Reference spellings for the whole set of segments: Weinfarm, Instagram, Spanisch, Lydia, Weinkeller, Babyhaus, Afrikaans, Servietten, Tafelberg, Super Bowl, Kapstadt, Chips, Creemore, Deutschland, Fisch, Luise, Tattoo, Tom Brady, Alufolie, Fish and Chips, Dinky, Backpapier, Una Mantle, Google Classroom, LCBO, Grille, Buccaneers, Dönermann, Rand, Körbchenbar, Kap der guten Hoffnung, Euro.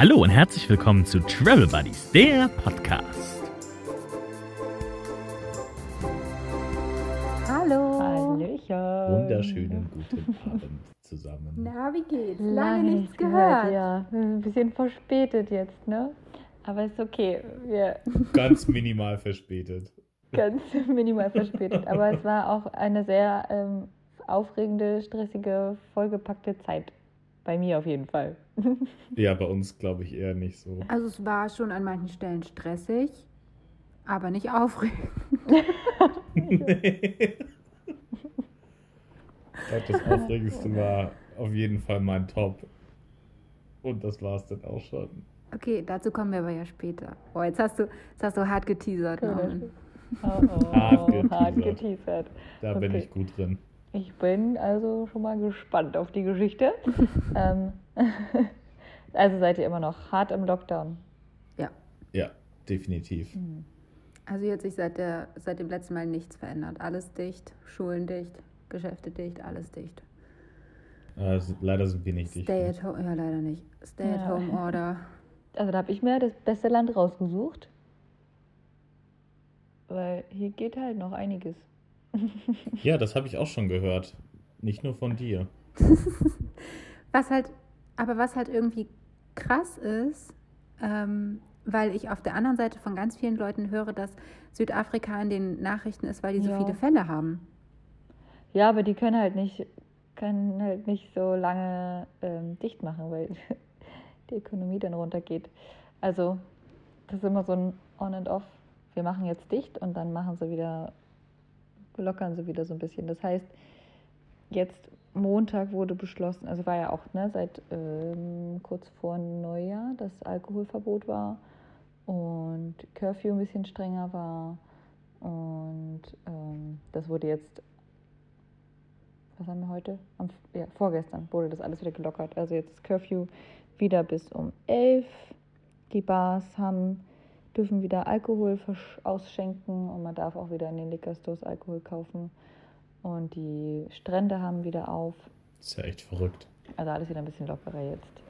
Hallo und herzlich willkommen zu Travel Buddies, der Podcast. Hallo. Hallöchen. Wunderschönen guten Abend zusammen. Na, wie geht's? Lange nichts gehört. Ja, wir sind ein bisschen verspätet jetzt, ne? Aber ist okay. Ganz minimal verspätet. Ganz minimal verspätet. Aber es war auch eine sehr aufregende, stressige, vollgepackte Zeit. Bei mir auf jeden Fall. Ja, bei uns glaube ich eher nicht so. Also es war schon an manchen Stellen stressig, aber nicht aufregend. Nee. Ich glaube, das Aufregendste war auf jeden Fall mein Top. Und das war es dann auch schon. Okay, dazu kommen wir aber ja später. Oh, jetzt hast du hart geteasert. Cool. Oh, hart geteasert. Da bin ich gut drin. Ich bin also schon mal gespannt auf die Geschichte. Also seid ihr immer noch hart im Lockdown? Ja. Ja, definitiv. Also hier hat sich seit dem letzten Mal nichts verändert. Alles dicht, Schulen dicht, Geschäfte dicht, alles dicht. Also, leider sind wir nicht dicht. Stay at home, ja leider nicht. Stay at home Order. Also da habe ich mir das beste Land rausgesucht. Weil hier geht halt noch einiges. Ja, das habe ich auch schon gehört. Nicht nur von dir. Was halt irgendwie krass ist, weil ich auf der anderen Seite von ganz vielen Leuten höre, dass Südafrika in den Nachrichten ist, weil die so viele Fälle haben. Ja, aber die können halt nicht so lange dicht machen, weil die Ökonomie dann runtergeht. Also das ist immer so ein On and Off. Wir machen jetzt dicht und dann lockern sie wieder so ein bisschen. Das heißt, jetzt Montag wurde beschlossen, also war ja auch seit kurz vor Neujahr, dass Alkoholverbot war und Curfew ein bisschen strenger war und das wurde jetzt, was haben wir heute? Vorgestern wurde das alles wieder gelockert. Also jetzt ist Curfew wieder bis um 11. Die Bars dürfen wieder Alkohol ausschenken und man darf auch wieder in den Liquor-Stores Alkohol kaufen. Und die Strände haben wieder auf. Das ist ja echt verrückt. Also alles wieder ein bisschen lockerer jetzt.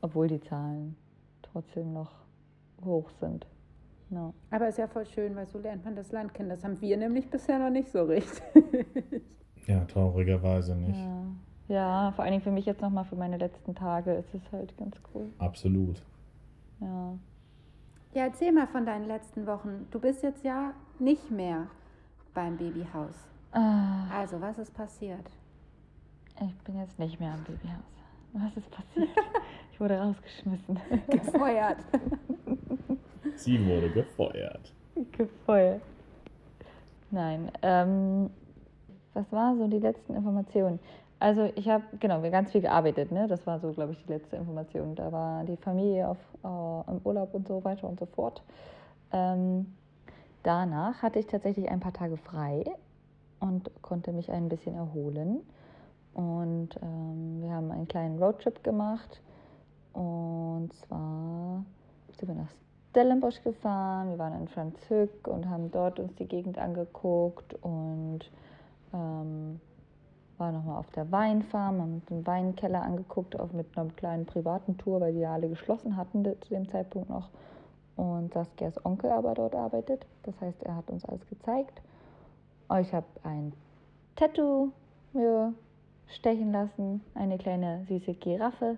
Obwohl die Zahlen trotzdem noch hoch sind. No. Aber ist ja voll schön, weil so lernt man das Land kennen. Das haben wir nämlich bisher noch nicht so richtig. Ja, traurigerweise nicht. Ja, vor allen Dingen für mich jetzt nochmal für meine letzten Tage ist es halt ganz cool. Absolut. Ja. Ja, erzähl mal von deinen letzten Wochen. Du bist jetzt ja nicht mehr beim Babyhaus. Also, was ist passiert? Ich bin jetzt nicht mehr am Babyhaus. Was ist passiert? Ich wurde rausgeschmissen. Gefeuert. Sie wurde gefeuert. Gefeuert. Nein. Was war so die letzten Informationen? Also ich habe ganz viel gearbeitet, ne? Das war so, glaube ich, die letzte Information. Da war die Familie im Urlaub und so weiter und so fort. Danach hatte ich tatsächlich ein paar Tage frei und konnte mich ein bisschen erholen. Und wir haben einen kleinen Roadtrip gemacht. Und zwar sind wir nach Stellenbosch gefahren. Wir waren in Französisch und haben dort uns die Gegend angeguckt und war nochmal auf der Weinfarm, haben den Weinkeller angeguckt, auch mit einer kleinen privaten Tour, weil die ja alle geschlossen hatten zu dem Zeitpunkt noch. Und Saskias Onkel aber dort arbeitet. Das heißt, er hat uns alles gezeigt. Ich habe ein Tattoo mir stechen lassen, eine kleine süße Giraffe.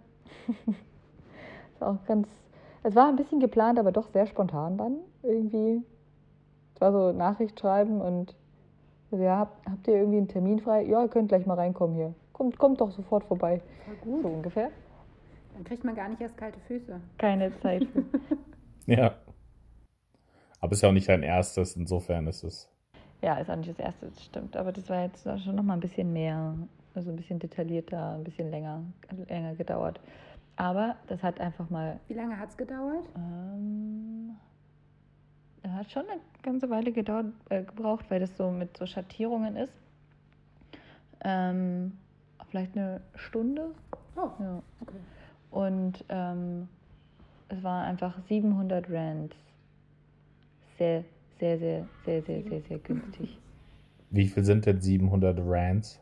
Es war ein bisschen geplant, aber doch sehr spontan dann irgendwie. Es war so Nachricht schreiben und ja, habt ihr irgendwie einen Termin frei? Ja, ihr könnt gleich mal reinkommen hier. Kommt doch sofort vorbei. Gut. So ungefähr. Dann kriegt man gar nicht erst kalte Füße. Keine Zeit. Ja. Aber ist ja auch nicht dein erstes, insofern ist es. Ja, ist auch nicht das erste, das stimmt. Aber das war jetzt schon nochmal ein bisschen mehr, also ein bisschen detaillierter, ein bisschen länger gedauert. Aber das hat einfach mal... Wie lange hat es gedauert? Hat schon eine ganze Weile gebraucht, weil das so mit so Schattierungen ist. Vielleicht eine Stunde. Oh, ja. Okay. Und es war einfach 700 Rand. Sehr, sehr, sehr, sehr, sehr, sehr, sehr günstig. Wie viel sind denn 700 Rand?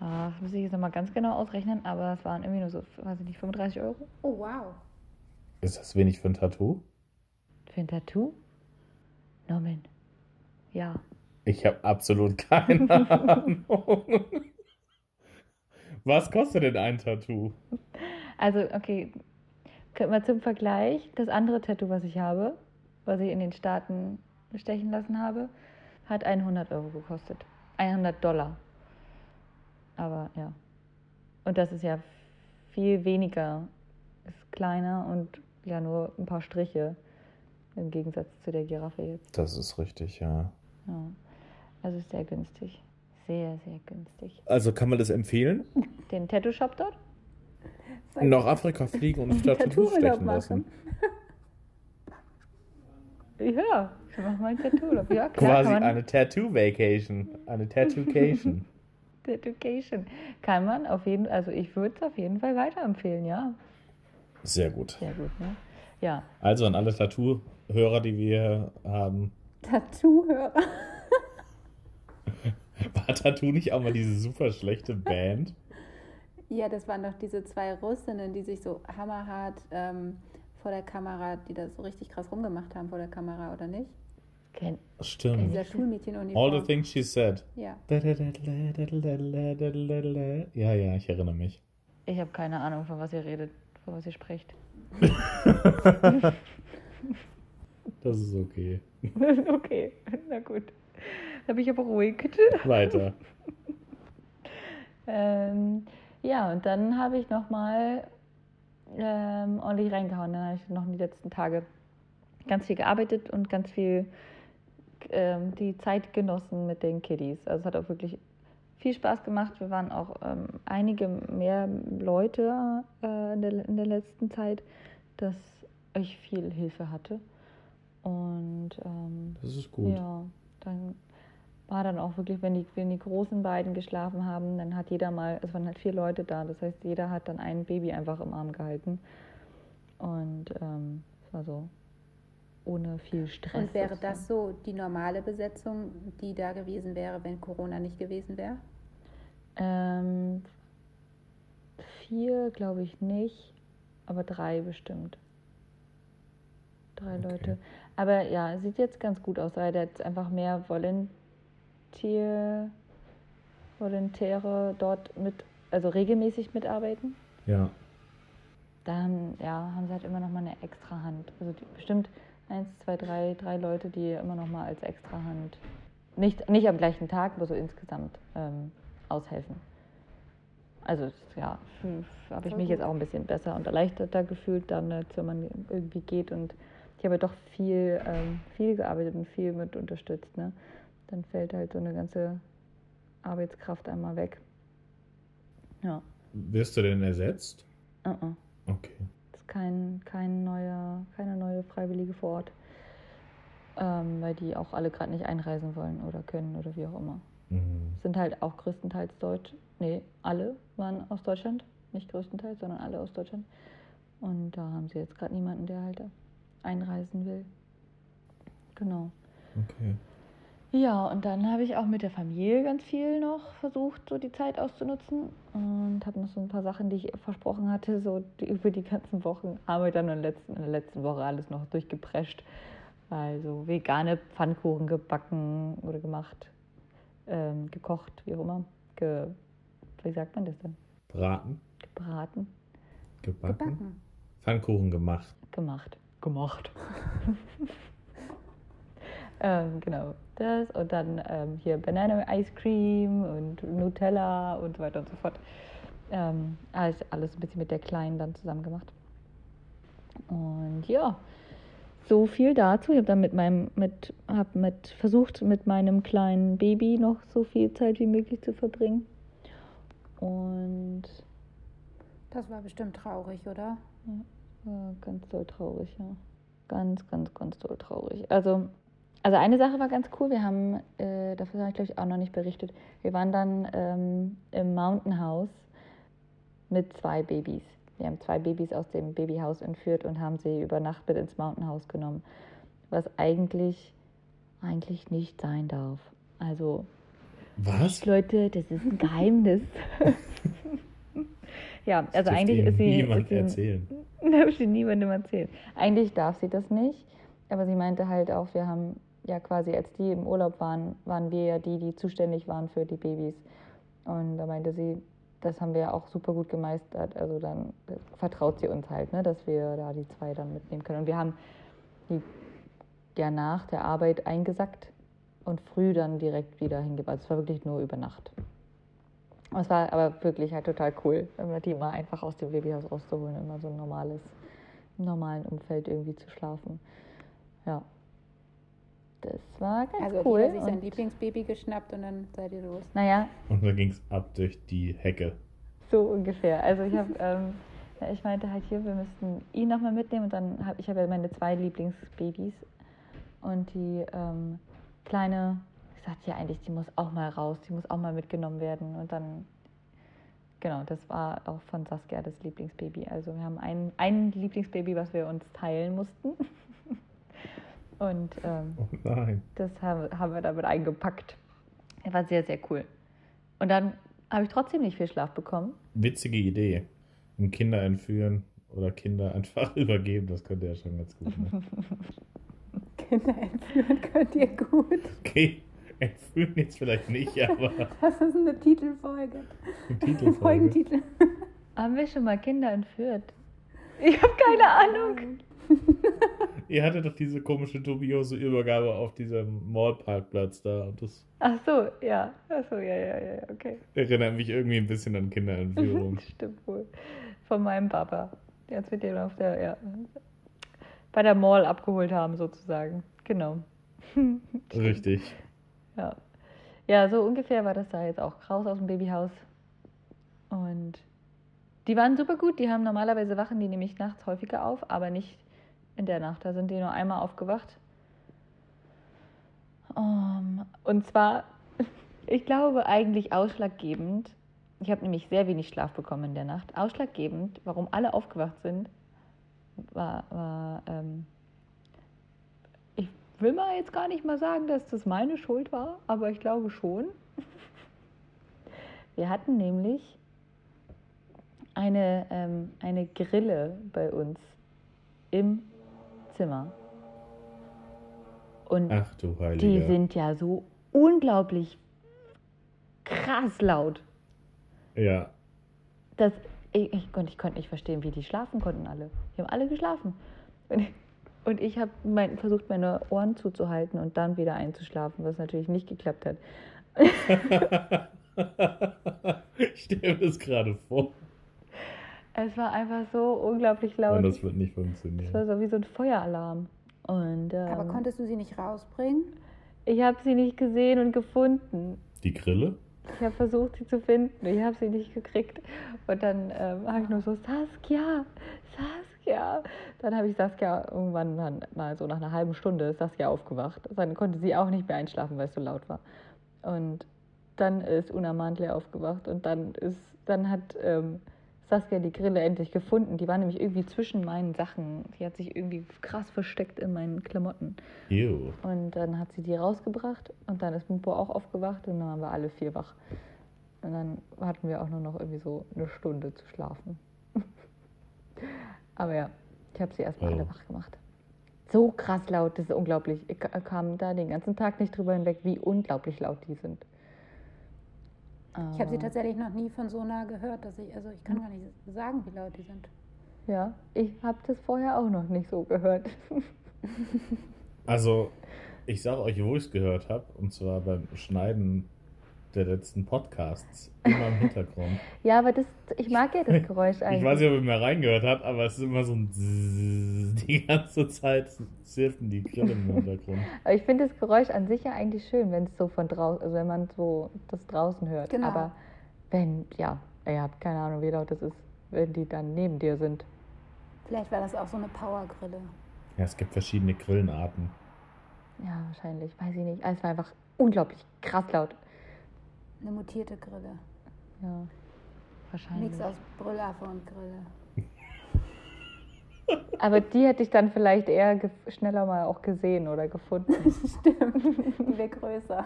Das muss ich jetzt nochmal ganz genau ausrechnen, aber es waren irgendwie nur so, weiß ich nicht, 35 Euro. Oh, wow. Ist das wenig für ein Tattoo? Für ein Tattoo? Norman. Ja. Ich habe absolut keine Ahnung. Was kostet denn ein Tattoo? Also, okay, mal zum Vergleich. Das andere Tattoo, was ich habe, was ich in den Staaten bestechen lassen habe, hat 100 Euro gekostet. 100 Dollar. Aber ja. Und das ist ja viel weniger. Ist kleiner und ja nur ein paar Striche. Im Gegensatz zu der Giraffe jetzt. Das ist richtig, ja. Ja. Also ist sehr günstig. Sehr, sehr günstig. Also kann man das empfehlen? Den Tattoo-Shop dort? Nach Afrika fliegen und sich Tattoo stechen lassen. Ja, ich mach mal ein Tattoo. Ja, klar, quasi kann man... eine Tattoo-Vacation. Eine Tattoo-Cation. Tattoo-Cation. Kann man auf jeden Fall, also ich würde es auf jeden Fall weiterempfehlen, ja. Sehr gut. Sehr gut, ne? Ja. Also an alle Tattoo-Hörer, die wir haben. Tattoo-Hörer? War Tattoo nicht auch mal diese super schlechte Band? Ja, das waren doch diese zwei Russinnen, die sich so hammerhart vor der Kamera, die da so richtig krass rumgemacht haben vor der Kamera, oder nicht? Stimmt. In dieser Schulmädchenuniform. All the things she said. Ja. Ja, ja, ich erinnere mich. Ich habe keine Ahnung, von was ihr redet, von was ihr spricht. Das ist okay. Okay, na gut. Da bin ich aber ruhig. Weiter. Ja, und dann habe ich nochmal ordentlich reingehauen. Dann habe ich noch die letzten Tage ganz viel gearbeitet und ganz viel die Zeit genossen mit den Kiddies. Also es hat auch wirklich viel Spaß gemacht. Wir waren auch einige mehr Leute in der letzten Zeit, dass ich viel Hilfe hatte. Und das ist gut. Ja, dann war dann auch wirklich, wenn die großen beiden geschlafen haben, dann hat jeder mal, es waren halt 4 Leute da, das heißt, jeder hat dann ein Baby einfach im Arm gehalten. Und es war so ohne viel Stress. Und wäre das so die normale Besetzung, die da gewesen wäre, wenn Corona nicht gewesen wäre? 4 glaube ich nicht, aber 3 bestimmt. 3 okay. Leute. Aber ja, sieht jetzt ganz gut aus, weil da jetzt einfach mehr Volontäre dort mit, also regelmäßig mitarbeiten. Ja. Dann ja, haben sie halt immer noch mal eine extra Hand. Also bestimmt 1, 2, 3 Leute, die immer noch mal als extra Hand, nicht am gleichen Tag, aber so insgesamt aushelfen. Also ja, habe ich mich jetzt auch ein bisschen besser und erleichterter gefühlt, dann, als wenn man irgendwie geht. Und ich habe doch viel gearbeitet und viel mit unterstützt, ne? Dann fällt halt so eine ganze Arbeitskraft einmal weg. Ja. Wirst du denn ersetzt? Okay. Das ist keine neue Freiwillige vor Ort, weil die auch alle gerade nicht einreisen wollen oder können oder wie auch immer. Mhm. Sind halt auch größtenteils Deutsch. Nee, alle waren aus Deutschland. Nicht größtenteils, sondern alle aus Deutschland. Und da haben sie jetzt gerade niemanden, der halt einreisen will. Genau. Okay. Ja, und dann habe ich auch mit der Familie ganz viel noch versucht, so die Zeit auszunutzen. Und habe noch so ein paar Sachen, die ich versprochen hatte, so über die ganzen Wochen, habe ich dann in der letzten Woche alles noch durchgeprescht. Also vegane Pfannkuchen gebacken oder gemacht, gekocht, wie auch immer. Wie sagt man das denn? Braten. Gebraten. Gebacken. Pfannkuchen gemacht. Genau, das und dann hier Banana Ice Cream und Nutella und so weiter und so fort. Alles ein bisschen mit der Kleinen dann zusammen gemacht. Und ja, so viel dazu. Ich habe dann versucht, mit meinem kleinen Baby noch so viel Zeit wie möglich zu verbringen. Und das war bestimmt traurig, oder? Ja, ganz doll traurig, ja. Ganz, ganz, ganz doll traurig. Also eine Sache war ganz cool, wir haben, dafür habe ich glaube ich auch noch nicht berichtet, wir waren dann im Mountain House mit 2 Babys. Wir haben 2 Babys aus dem Babyhaus entführt und haben sie über Nacht mit ins Mountain House genommen, was eigentlich nicht sein darf. Also Was? Leute, das ist ein Geheimnis. Ja, also eigentlich ist sie... Niemand erzählen. Darf sie niemandem erzählen. Eigentlich darf sie das nicht, aber sie meinte halt auch, wir haben ja quasi, als die im Urlaub waren, waren wir ja die, die zuständig waren für die Babys. Und da meinte sie, das haben wir ja auch super gut gemeistert, also dann vertraut sie uns halt, ne, dass wir da die zwei dann mitnehmen können. Und wir haben die ja nach der Arbeit eingesackt und früh dann direkt wieder hingebracht. Es war wirklich nur über Nacht. Es war aber wirklich halt total cool, die mal einfach aus dem Babyhaus rauszuholen und mal so ein normales, im normalen Umfeld irgendwie zu schlafen. Ja, das war ganz also cool. Also hat sich sein Lieblingsbaby geschnappt und dann seid ihr los. Naja. Und dann ging es ab durch die Hecke. So ungefähr. Also ich habe, ich meinte halt hier, wir müssten ihn nochmal mitnehmen und dann habe ich ja meine zwei Lieblingsbabys und die kleine... Ich sagte ja eigentlich, die muss auch mal raus, die muss auch mal mitgenommen werden. Und dann, genau, das war auch von Saskia das Lieblingsbaby. Also wir haben ein Lieblingsbaby, was wir uns teilen mussten. Und das haben wir damit eingepackt. Das war sehr, sehr cool. Und dann habe ich trotzdem nicht viel Schlaf bekommen. Witzige Idee. Ein Kinder entführen oder Kinder einfach übergeben, das könnte ja schon ganz gut. Ne? Kinder entführen könnt ihr gut. Okay. Entführen jetzt vielleicht nicht, aber... Das ist eine Titelfolge. Ein Folgentitel. Haben wir schon mal Kinder entführt? Ich habe keine Ahnung. Ihr hattet doch diese komische, dubiose Übergabe auf diesem Mallparkplatz da. Und das... Ach so, ja, okay. Erinnert mich irgendwie ein bisschen an Kinderentführung. Stimmt wohl. Von meinem Papa. Als wir den auf der, ja, bei der Mall abgeholt haben, sozusagen. Genau. Richtig. Ja. Ja, so ungefähr war das da jetzt auch raus aus dem Babyhaus. Und die waren super gut. Die haben normalerweise wachen die nämlich nachts häufiger auf, aber nicht in der Nacht. Da sind die nur einmal aufgewacht. Und zwar, ich glaube, eigentlich ausschlaggebend, ich habe nämlich sehr wenig Schlaf bekommen in der Nacht, ausschlaggebend, warum alle aufgewacht sind, war ich will mal jetzt gar nicht mal sagen, dass das meine Schuld war, aber ich glaube schon. Wir hatten nämlich eine Grille bei uns im Zimmer. Und ach du Heiliger. Die sind ja so unglaublich krass laut. Ja. Ich konnte nicht verstehen, wie die schlafen konnten alle. Die haben alle geschlafen. Und ich habe versucht, meine Ohren zuzuhalten und dann wieder einzuschlafen, was natürlich nicht geklappt hat. Ich stelle mir das gerade vor. Es war einfach so unglaublich laut. Und das wird nicht funktionieren. Es war so wie so ein Feueralarm. Und, aber konntest du sie nicht rausbringen? Ich habe sie nicht gesehen und gefunden. Die Grille? Ich habe versucht, sie zu finden. Ich habe sie nicht gekriegt. Und dann habe ich nur so, Saskia. Dann habe ich Saskia irgendwann mal so nach einer halben Stunde ist Saskia aufgewacht. Dann konnte sie auch nicht mehr einschlafen, weil es so laut war. Und dann ist Una Mantle aufgewacht und dann hat Saskia die Grille endlich gefunden. Die war nämlich irgendwie zwischen meinen Sachen. Die hat sich irgendwie krass versteckt in meinen Klamotten. Ew. Und dann hat sie die rausgebracht und dann ist Mupo auch aufgewacht und dann waren wir alle vier wach. Und dann hatten wir auch nur noch irgendwie so eine Stunde zu schlafen. Aber ja, ich habe sie erstmal alle wach gemacht. So krass laut, das ist unglaublich. Ich kam da den ganzen Tag nicht drüber hinweg, wie unglaublich laut die sind. Ich habe sie tatsächlich noch nie von so nah gehört, dass ich kann gar nicht sagen, wie laut die sind. Ja, ich habe das vorher auch noch nicht so gehört. Also, ich sage euch, wo ich es gehört habe, und zwar beim Schneiden der letzten Podcasts, immer im Hintergrund. Ja, aber ich mag ja das Geräusch eigentlich. Ich weiß nicht, ob ihr mehr reingehört habt, aber es ist immer so ein Zzzz, die ganze Zeit zirpen die Grille im Hintergrund. Aber ich finde das Geräusch an sich ja eigentlich schön, wenn es so von draußen, also wenn man so das draußen hört. Genau. Aber wenn, ja, ihr habt keine Ahnung, wie laut das ist, wenn die dann neben dir sind. Vielleicht war das auch so eine Powergrille. Ja, es gibt verschiedene Grillenarten. Ja, wahrscheinlich, weiß ich nicht. Es war einfach unglaublich krass laut. Eine mutierte Grille. Ja, wahrscheinlich. Nichts aus Brüllaffe und Grille. Aber die hätte ich dann vielleicht eher schneller mal auch gesehen oder gefunden. Stimmt. Die wäre größer.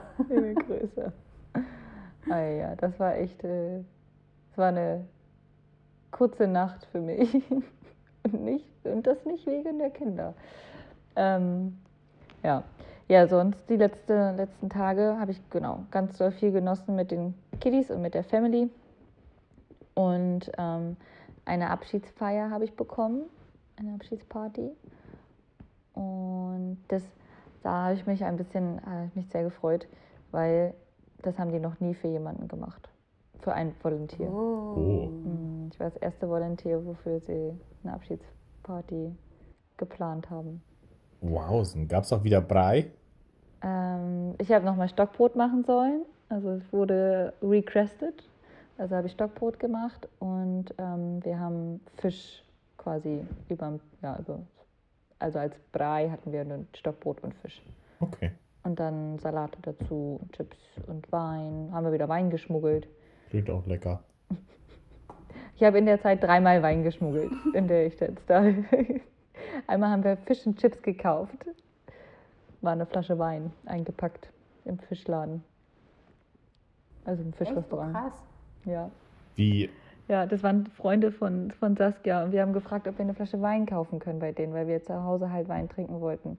Ah ja, das war echt, das war eine kurze Nacht für mich. Und das nicht wegen der Kinder. Ja, sonst die letzten Tage habe ich ganz doll viel genossen mit den Kiddies und mit der Family. Und eine Abschiedsfeier habe ich bekommen, eine Abschiedsparty. Und da habe ich mich sehr gefreut, weil das haben die noch nie für jemanden gemacht. Für einen Volunteer. Oh. Ich war das erste Volunteer, wofür sie eine Abschiedsparty geplant haben. Wow, gab es auch wieder Brei? Ich habe nochmal Stockbrot machen sollen. Also es wurde requested. Also habe ich Stockbrot gemacht und wir haben Fisch quasi also als Brei hatten wir nur Stockbrot und Fisch. Okay. Und dann Salate dazu, Chips und Wein. Haben wir wieder Wein geschmuggelt. Klingt auch lecker. Ich habe in der Zeit 3-mal Wein geschmuggelt, in der ich jetzt da. Einmal haben wir Fish and Chips gekauft. War eine Flasche Wein eingepackt im Fischladen. Also im Fischrestaurant. Echt? Krass. Ja. Wie? Ja, das waren Freunde von Saskia und wir haben gefragt, ob wir eine Flasche Wein kaufen können bei denen, weil wir zu Hause halt Wein trinken wollten.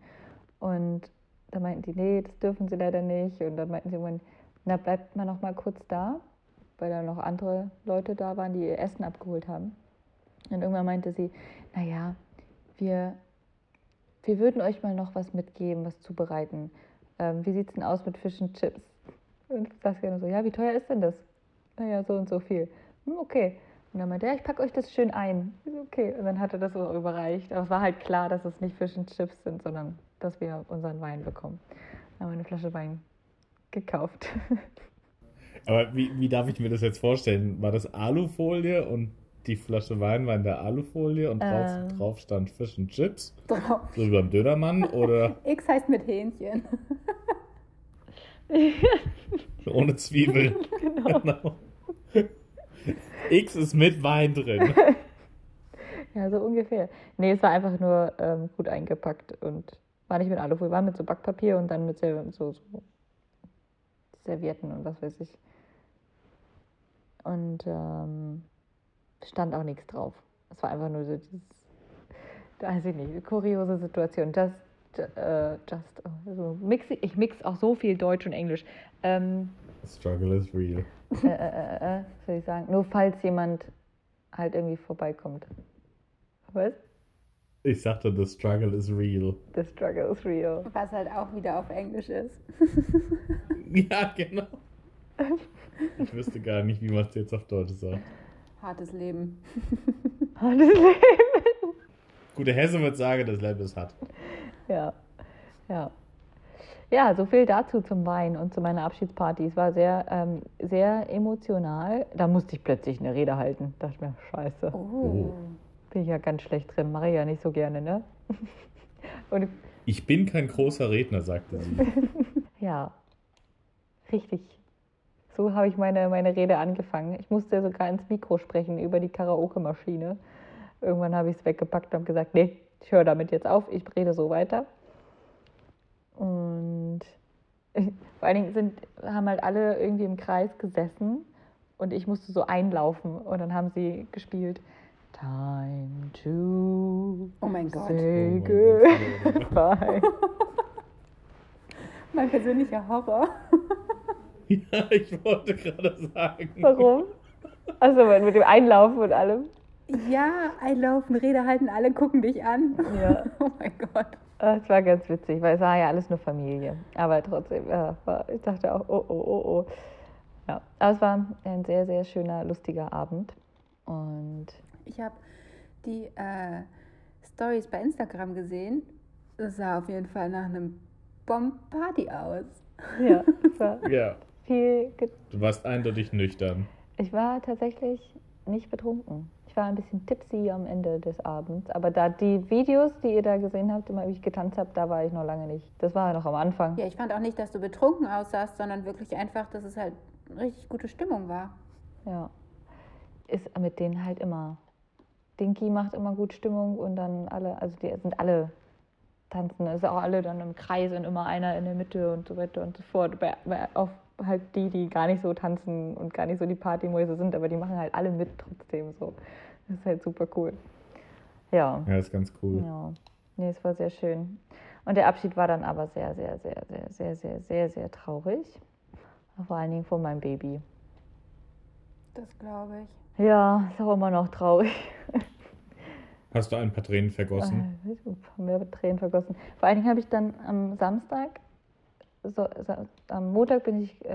Und da meinten die, nee, das dürfen sie leider nicht. Und dann meinten sie, na, bleibt mal noch mal kurz da, weil da noch andere Leute da waren, die ihr Essen abgeholt haben. Und irgendwann meinte sie, naja, wir würden euch mal noch was mitgeben, was zubereiten. Wie sieht's denn aus mit Fish and Chips? Und Saskia so, ja, wie teuer ist denn das? Naja, so und so viel. Okay. Und dann meinte er, ich packe euch das schön ein. Okay. Und dann hat er das so überreicht. Aber es war halt klar, dass es nicht Fish and Chips sind, sondern dass wir unseren Wein bekommen. Dann haben wir eine Flasche Wein gekauft. Aber wie darf ich mir das jetzt vorstellen? War das Alufolie und die Flasche Wein war in der Alufolie und drauf stand Fish and Chips? Drauf. So wie beim Dönermann oder? X heißt mit Hähnchen. Ohne Zwiebel. Genau. X ist mit Wein drin. Ja, so ungefähr. Nee, es war einfach nur gut eingepackt und war nicht mit Alufolie, war mit so Backpapier und dann mit so Servietten und was weiß ich. Und stand auch nichts drauf. Es war einfach nur so dieses, weiß ich nicht, kuriose Situation. Ich mix auch so viel Deutsch und Englisch. Struggle is real. Soll ich sagen? Nur falls jemand halt irgendwie vorbeikommt. Was? Ich sagte, the struggle is real. The struggle is real. Was halt auch wieder auf Englisch ist. Ja, genau. Ich wüsste gar nicht, wie man es jetzt auf Deutsch sagt. Hartes Leben. Hartes Leben. Gute Hesse wird sagen, das Leben ist hart. Ja. Ja, so viel dazu zum Wein und zu meiner Abschiedsparty. Es war sehr, sehr emotional. Da musste ich plötzlich eine Rede halten. Da dachte ich mir, scheiße. Oh. Bin ich ja ganz schlecht drin. Mache ich ja nicht so gerne, ne? Und ich bin kein großer Redner, sagte sie. Ja, richtig. So habe ich meine Rede angefangen. Ich musste sogar ins Mikro sprechen über die Karaoke-Maschine. Irgendwann habe ich es weggepackt und habe gesagt, nee, ich höre damit jetzt auf, ich rede so weiter. Und vor allen Dingen haben halt alle irgendwie im Kreis gesessen und ich musste so einlaufen und dann haben sie gespielt Time to say goodbye. Mein persönlicher Horror. Ja, ich wollte gerade sagen. Warum? Also mit dem Einlaufen und allem. Ja, einlaufen, Rede halten, alle gucken dich an. Ja. Oh mein Gott. Es war ganz witzig, weil es war ja alles nur Familie. Aber trotzdem, ich dachte auch, oh. Ja, aber es war ein sehr, sehr schöner, lustiger Abend. Und ich habe die Stories bei Instagram gesehen. Das sah auf jeden Fall nach einem Bombenparty aus. Ja, war viel. Du warst eindeutig nüchtern. Ich war tatsächlich nicht betrunken. Ich war ein bisschen tipsy am Ende des Abends, aber da die Videos, die ihr da gesehen habt, immer wie ich getanzt habe, da war ich noch lange nicht. Das war noch am Anfang. Ja, ich fand auch nicht, dass du betrunken aussahst, sondern wirklich einfach, dass es halt eine richtig gute Stimmung war. Ja, ist mit denen halt immer. Dinky macht immer gut Stimmung und dann alle, also die sind alle tanzen, ist auch alle dann im Kreis und immer einer in der Mitte und so weiter und so fort. Auf halt die gar nicht so tanzen und gar nicht so die Partymäuse sind, aber die machen halt alle mit trotzdem so. Das ist halt super cool. Ja. Ja, ist ganz cool. Ja. Nee, es war sehr schön. Und der Abschied war dann aber sehr, sehr, sehr, sehr, sehr, sehr, sehr, sehr traurig. Vor allen Dingen von meinem Baby. Das glaube ich. Ja, ist auch immer noch traurig. Hast du ein paar Tränen vergossen? Mehr Tränen vergossen. Vor allen Dingen habe ich dann am Samstag, am Montag bin ich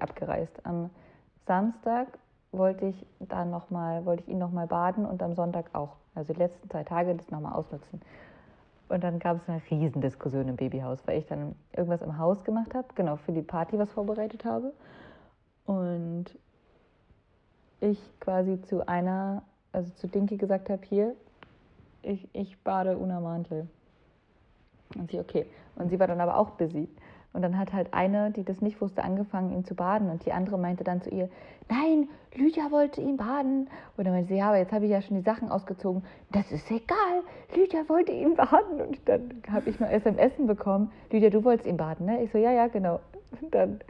abgereist. Am Samstag wollte ich ihn nochmal baden und am Sonntag auch. Also die letzten 2 Tage das nochmal ausnutzen. Und dann gab es eine Riesendiskussion im Babyhaus, weil ich dann irgendwas im Haus gemacht habe, genau, für die Party was vorbereitet habe. Und ich quasi zu Dinky gesagt habe, hier, ich bade ohne Mantel. Und sie, okay. Und sie war dann aber auch busy. Und dann hat halt eine, die das nicht wusste, angefangen, ihn zu baden. Und die andere meinte dann zu ihr, nein, Lydia wollte ihn baden. Und dann meinte sie, ja, aber jetzt habe ich ja schon die Sachen ausgezogen. Das ist egal, Lydia wollte ihn baden. Und dann habe ich mal SMS bekommen, Lydia, du wolltest ihn baden, ne? Ich so, ja, genau. Und dann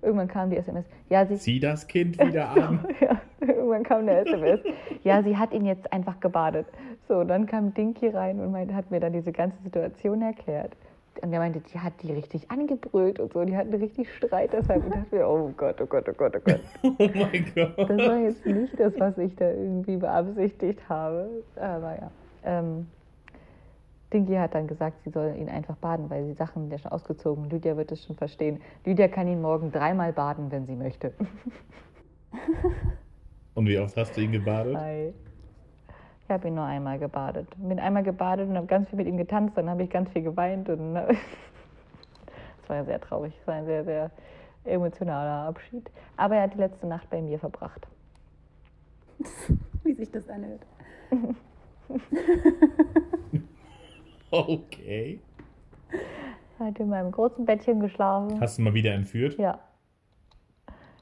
irgendwann kam die SMS. Ja, Zieh das Kind wieder an. Ja, irgendwann kam eine SMS. Ja, sie hat ihn jetzt einfach gebadet. So, dann kam Dinky rein und hat mir dann diese ganze Situation erklärt. Und er meinte, die hat die richtig angebrüllt und so. Die hatten richtig Streit deshalb. Und dachte mir, oh Gott, oh Gott, oh Gott, oh Gott. Oh mein Gott. Das war jetzt nicht das, was ich da irgendwie beabsichtigt habe. Aber ja. Dinky hat dann gesagt, sie soll ihn einfach baden, weil die Sachen sind ja schon ausgezogen. Lydia wird es schon verstehen. Lydia kann ihn morgen 3-mal baden, wenn sie möchte. Und wie oft hast du ihn gebadet? Hi. Ich habe ihn nur einmal gebadet. Bin einmal gebadet und habe ganz viel mit ihm getanzt. Dann habe ich ganz viel geweint. Und das war ja sehr traurig. Es war ein sehr, sehr emotionaler Abschied. Aber er hat die letzte Nacht bei mir verbracht. Wie sich das anhört. Okay. Hat in meinem großen Bettchen geschlafen. Hast du ihn mal wieder entführt? Ja.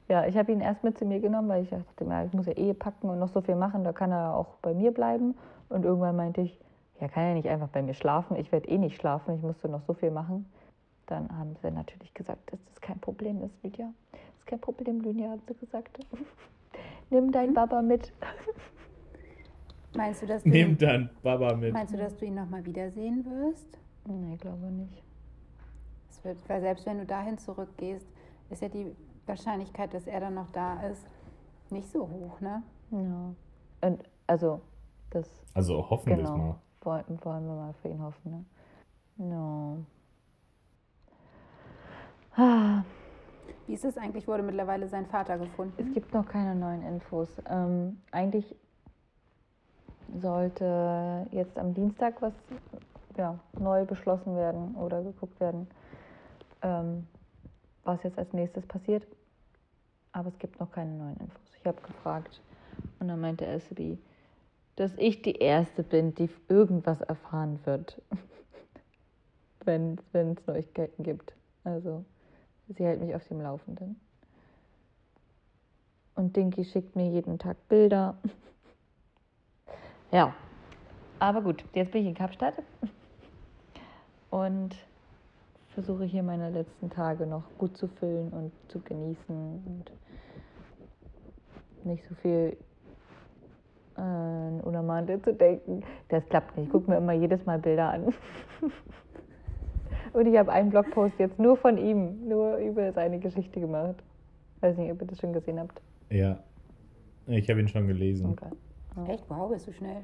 Ja, ich habe ihn erst mit zu mir genommen, weil ich dachte, ich muss ja packen und noch so viel machen, da kann er auch bei mir bleiben. Und irgendwann meinte ich, ja, kann er nicht einfach bei mir schlafen, ich werde nicht schlafen, ich musste noch so viel machen. Dann haben sie natürlich gesagt, dass das kein Problem ist, Lydia. Das ist kein Problem, Lydia, haben sie gesagt. Nimm deinen Baba mit. Meinst du, dass du ihn nochmal wiedersehen wirst? Nee, glaube nicht. Weil selbst wenn du dahin zurückgehst, ist ja die Wahrscheinlichkeit, dass er dann noch da ist, nicht so hoch, ne? Ja. Und also hoffen wir es mal. Wollen wir mal für ihn hoffen, ne? No. Ah. Wie ist es eigentlich? Wurde mittlerweile sein Vater gefunden? Es gibt noch keine neuen Infos. Eigentlich sollte jetzt am Dienstag was neu beschlossen werden oder geguckt werden, was jetzt als nächstes passiert. Aber es gibt noch keine neuen Infos. Ich habe gefragt und dann meinte SB, dass ich die Erste bin, die irgendwas erfahren wird, wenn es Neuigkeiten gibt. Also sie hält mich auf dem Laufenden. Und Dinky schickt mir jeden Tag Bilder. Ja, aber gut, jetzt bin ich in Kapstadt und versuche hier meine letzten Tage noch gut zu füllen und zu genießen und nicht so viel an Unamante zu denken. Das klappt nicht, ich gucke mir immer jedes Mal Bilder an. Und ich habe einen Blogpost jetzt nur von ihm, nur über seine Geschichte gemacht. Weiß nicht, ob ihr das schon gesehen habt. Ja, ich habe ihn schon gelesen. Okay. Ja. Echt? Wow, bist du schnell.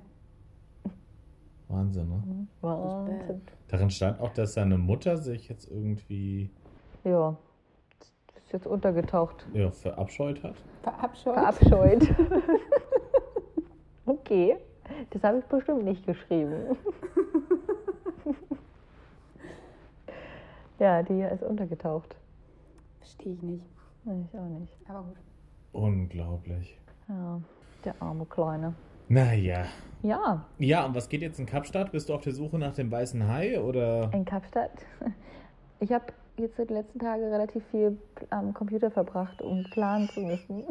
Wahnsinn, ne? Wahnsinn. Darin stand auch, dass seine Mutter sich jetzt irgendwie... Ja, ist jetzt untergetaucht. Ja, verabscheut hat. Verabscheut. Okay, das habe ich bestimmt nicht geschrieben. Ja, die ist untergetaucht. Verstehe ich nicht. Nee, ich auch nicht. Aber gut. Unglaublich. Ja. Der arme Kleine. Naja. Ja. Ja, und was geht jetzt in Kapstadt? Bist du auf der Suche nach dem weißen Hai, oder? In Kapstadt? Ich habe jetzt die letzten Tage relativ viel am Computer verbracht, um planen zu müssen.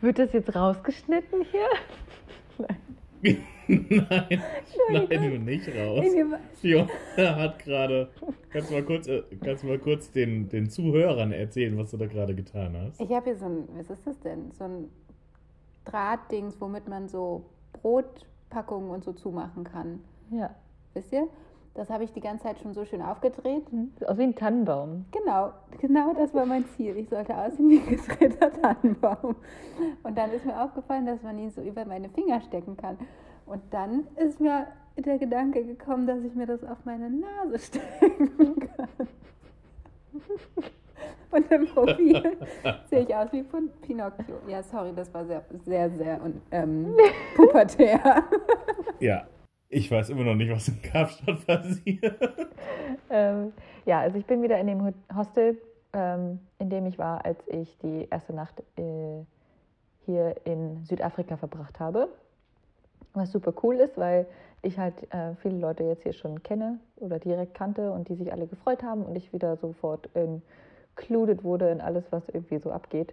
Wird das jetzt rausgeschnitten hier? Nein. Nein, nein, du nicht raus. Fiona hat gerade... Kannst du mal kurz den Zuhörern erzählen, was du da gerade getan hast? Ich habe hier so ein... Was ist das denn? So ein Drahtdings, womit man so Brotpackungen und so zumachen kann. Ja. Wisst ihr? Das habe ich die ganze Zeit schon so schön aufgedreht. Aus wie ein Tannenbaum. Genau das war mein Ziel. Ich sollte aussehen wie ein gedrehter Tannenbaum. Und dann ist mir aufgefallen, dass man ihn so über meine Finger stecken kann. Und dann ist mir der Gedanke gekommen, dass ich mir das auf meine Nase stecken kann. Und im Profil sehe ich aus wie von Pinocchio. Ja, sorry, das war sehr, sehr, sehr pubertär. Ja. Ich weiß immer noch nicht, was in Kapstadt passiert. Ja, also ich bin wieder in dem Hostel, in dem ich war, als ich die erste Nacht hier in Südafrika verbracht habe. Was super cool ist, weil ich halt viele Leute jetzt hier schon kenne oder direkt kannte und die sich alle gefreut haben und ich wieder sofort included wurde in alles, was irgendwie so abgeht.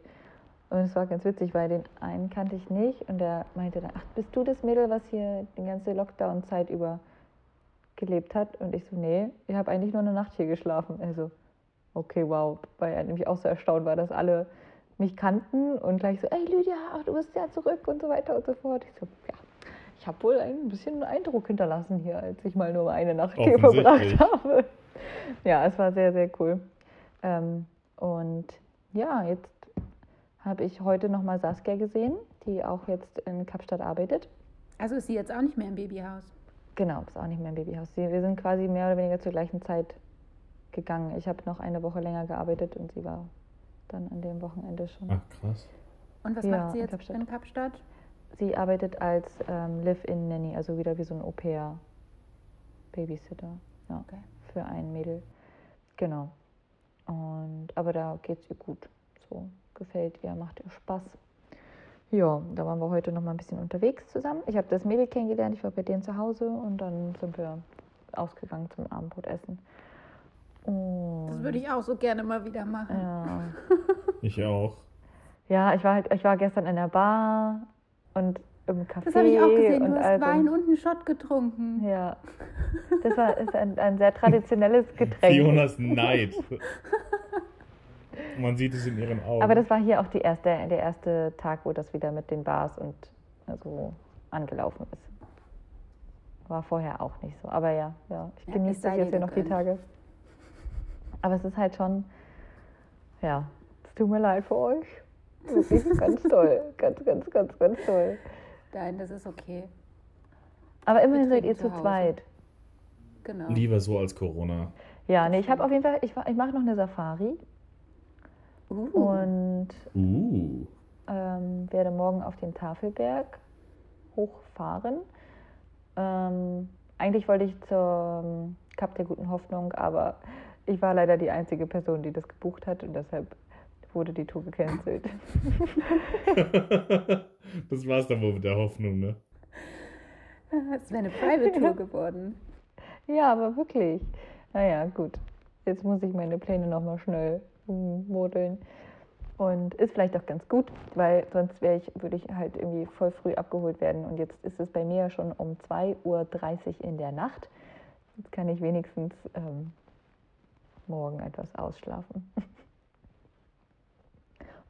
Und es war ganz witzig, weil den einen kannte ich nicht und der meinte dann, ach, bist du das Mädel, was hier die ganze Lockdown-Zeit über gelebt hat? Und ich so, nee, ich habe eigentlich nur eine Nacht hier geschlafen. Also, okay, wow, weil er nämlich auch so erstaunt war, dass alle mich kannten und gleich so, ey Lydia, ach, du bist ja zurück und so weiter und so fort. Ich so, ja, ich habe wohl ein bisschen Eindruck hinterlassen hier, als ich mal nur eine Nacht hier verbracht habe. Ja, es war sehr, sehr cool. Und ja, jetzt habe ich heute nochmal Saskia gesehen, die auch jetzt in Kapstadt arbeitet. Also ist sie jetzt auch nicht mehr im Babyhaus? Genau, ist auch nicht mehr im Babyhaus. Wir sind quasi mehr oder weniger zur gleichen Zeit gegangen. Ich habe noch eine Woche länger gearbeitet und sie war dann an dem Wochenende schon. Ach, krass. Und was macht sie jetzt in Kapstadt? Sie arbeitet als Live-In-Nanny, also wieder wie so ein Au-pair-Babysitter, ja, okay, für ein Mädel. Genau. Aber da geht es ihr gut, so. Gefällt ihr, macht ihr Spaß. Ja, da waren wir heute noch mal ein bisschen unterwegs zusammen. Ich habe das Mädel kennengelernt, ich war bei denen zu Hause und dann sind wir ausgegangen zum Abendbrotessen. Und das würde ich auch so gerne mal wieder machen. Ja. Ich auch. Ja, ich war gestern in der Bar und im Café. Das habe ich auch gesehen, du hast Wein und einen Shot getrunken. Ja, das ist ein sehr traditionelles Getränk. Fionas Neid. Man sieht es in ihren Augen. Aber das war hier auch der erste Tag, wo das wieder mit den Bars und so angelaufen ist. War vorher auch nicht so. Aber ja, ich genieße das jetzt hier noch die Tage. Aber es ist halt schon, ja, es tut mir leid für euch. Das ist ganz toll. Ganz, ganz, ganz, ganz toll. Nein, das ist okay. Aber immerhin seid ihr zu zweit. Genau. Lieber so als Corona. Ja, nee, ich habe auf jeden Fall, ich mache noch eine Safari. Und werde morgen auf den Tafelberg hochfahren. Eigentlich wollte ich zum Kap der Guten Hoffnung, aber ich war leider die einzige Person, die das gebucht hat und deshalb wurde die Tour gecancelt. Das war's dann wohl mit der Hoffnung, ne? Es wäre eine Private-Tour geworden. Ja, aber wirklich. Naja, gut. Jetzt muss ich meine Pläne nochmal schnell modeln. Und ist vielleicht auch ganz gut, weil sonst würde ich halt irgendwie voll früh abgeholt werden. Und jetzt ist es bei mir schon um 2:30 Uhr in der Nacht. Jetzt kann ich wenigstens morgen etwas ausschlafen.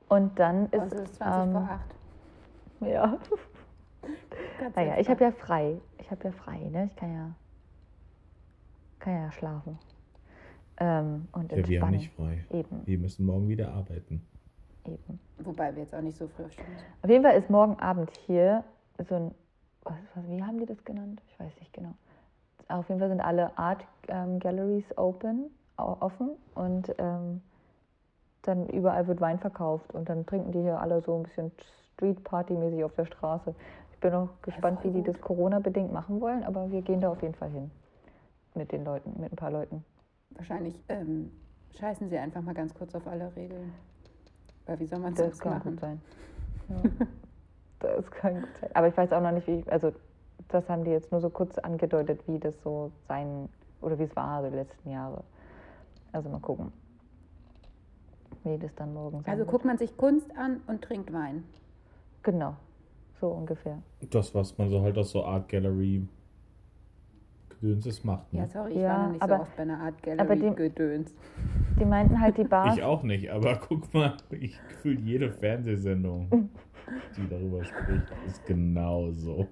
Und dann ist es 20 vor 8. Ja. Naja, ich habe ja frei. Ne? Ich kann ja schlafen. Und ja, wir haben nicht frei. Eben. Wir müssen morgen wieder arbeiten. Eben. Wobei wir jetzt auch nicht so früh aufstehen. Auf jeden Fall ist morgen Abend hier so ein, wie haben die das genannt? Ich weiß nicht genau. Auf jeden Fall sind alle Art Galleries offen und dann überall wird Wein verkauft und dann trinken die hier alle so ein bisschen Street-Party-mäßig auf der Straße. Ich bin auch gespannt, wie die das Corona-bedingt machen wollen, aber wir gehen da auf jeden Fall hin mit ein paar Leuten. Wahrscheinlich scheißen sie einfach mal ganz kurz auf alle Regeln. Weil wie soll man das machen? Sein. Ja. Das kann gut sein. Aber ich weiß auch noch nicht, das haben die jetzt nur so kurz angedeutet, wie das so sein, oder wie es war so die letzten Jahre. Also mal gucken, wie das dann morgen sein wird. Also guckt man sich Kunst an und trinkt Wein. Genau, so ungefähr. Das, was man so halt aus so Art Gallery Gedönses macht. Ne? Ja, sorry, ich war noch nicht so oft bei einer Art Gallery Gedöns. Die meinten halt die Bars. Ich auch nicht, aber guck mal, ich fühle jede Fernsehsendung, die darüber spricht, ist genauso.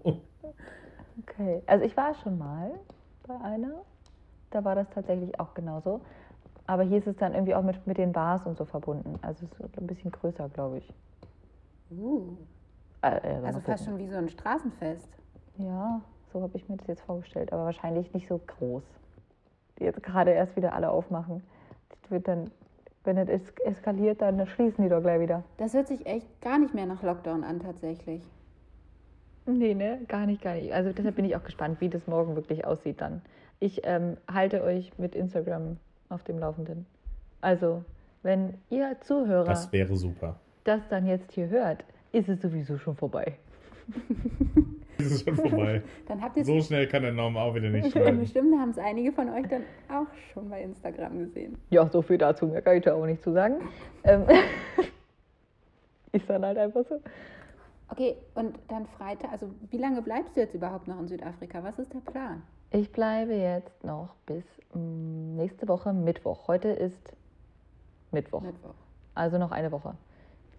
Okay, also ich war schon mal bei einer, da war das tatsächlich auch genauso. Aber hier ist es dann irgendwie auch mit den Bars und so verbunden. Also es ist ein bisschen größer, glaube ich. Also fast schon wie so ein Straßenfest. Ja, so habe ich mir das jetzt vorgestellt. Aber wahrscheinlich nicht so groß. Die jetzt gerade erst wieder alle aufmachen. Das wird dann, wenn das eskaliert, dann schließen die doch gleich wieder. Das hört sich echt gar nicht mehr nach Lockdown an, tatsächlich. Nee, ne? Gar nicht. Also deshalb bin ich auch gespannt, wie das morgen wirklich aussieht dann. Ich halte euch mit Instagram auf dem Laufenden. Also, wenn ihr Zuhörer... Das wäre super. Das dann jetzt hier hört, ist es sowieso schon vorbei. Ist es schon vorbei. Dann habt so schnell kann der Norm auch wieder nicht schreiben. Bestimmt haben es einige von euch dann auch schon bei Instagram gesehen. Ja, so viel dazu, mehr kann ich da auch nicht zu sagen. Ist dann halt einfach so. Okay, und dann Freitag, also wie lange bleibst du jetzt überhaupt noch in Südafrika? Was ist der Plan? Ich bleibe jetzt noch bis nächste Woche Mittwoch. Heute ist Mittwoch. Also noch eine Woche.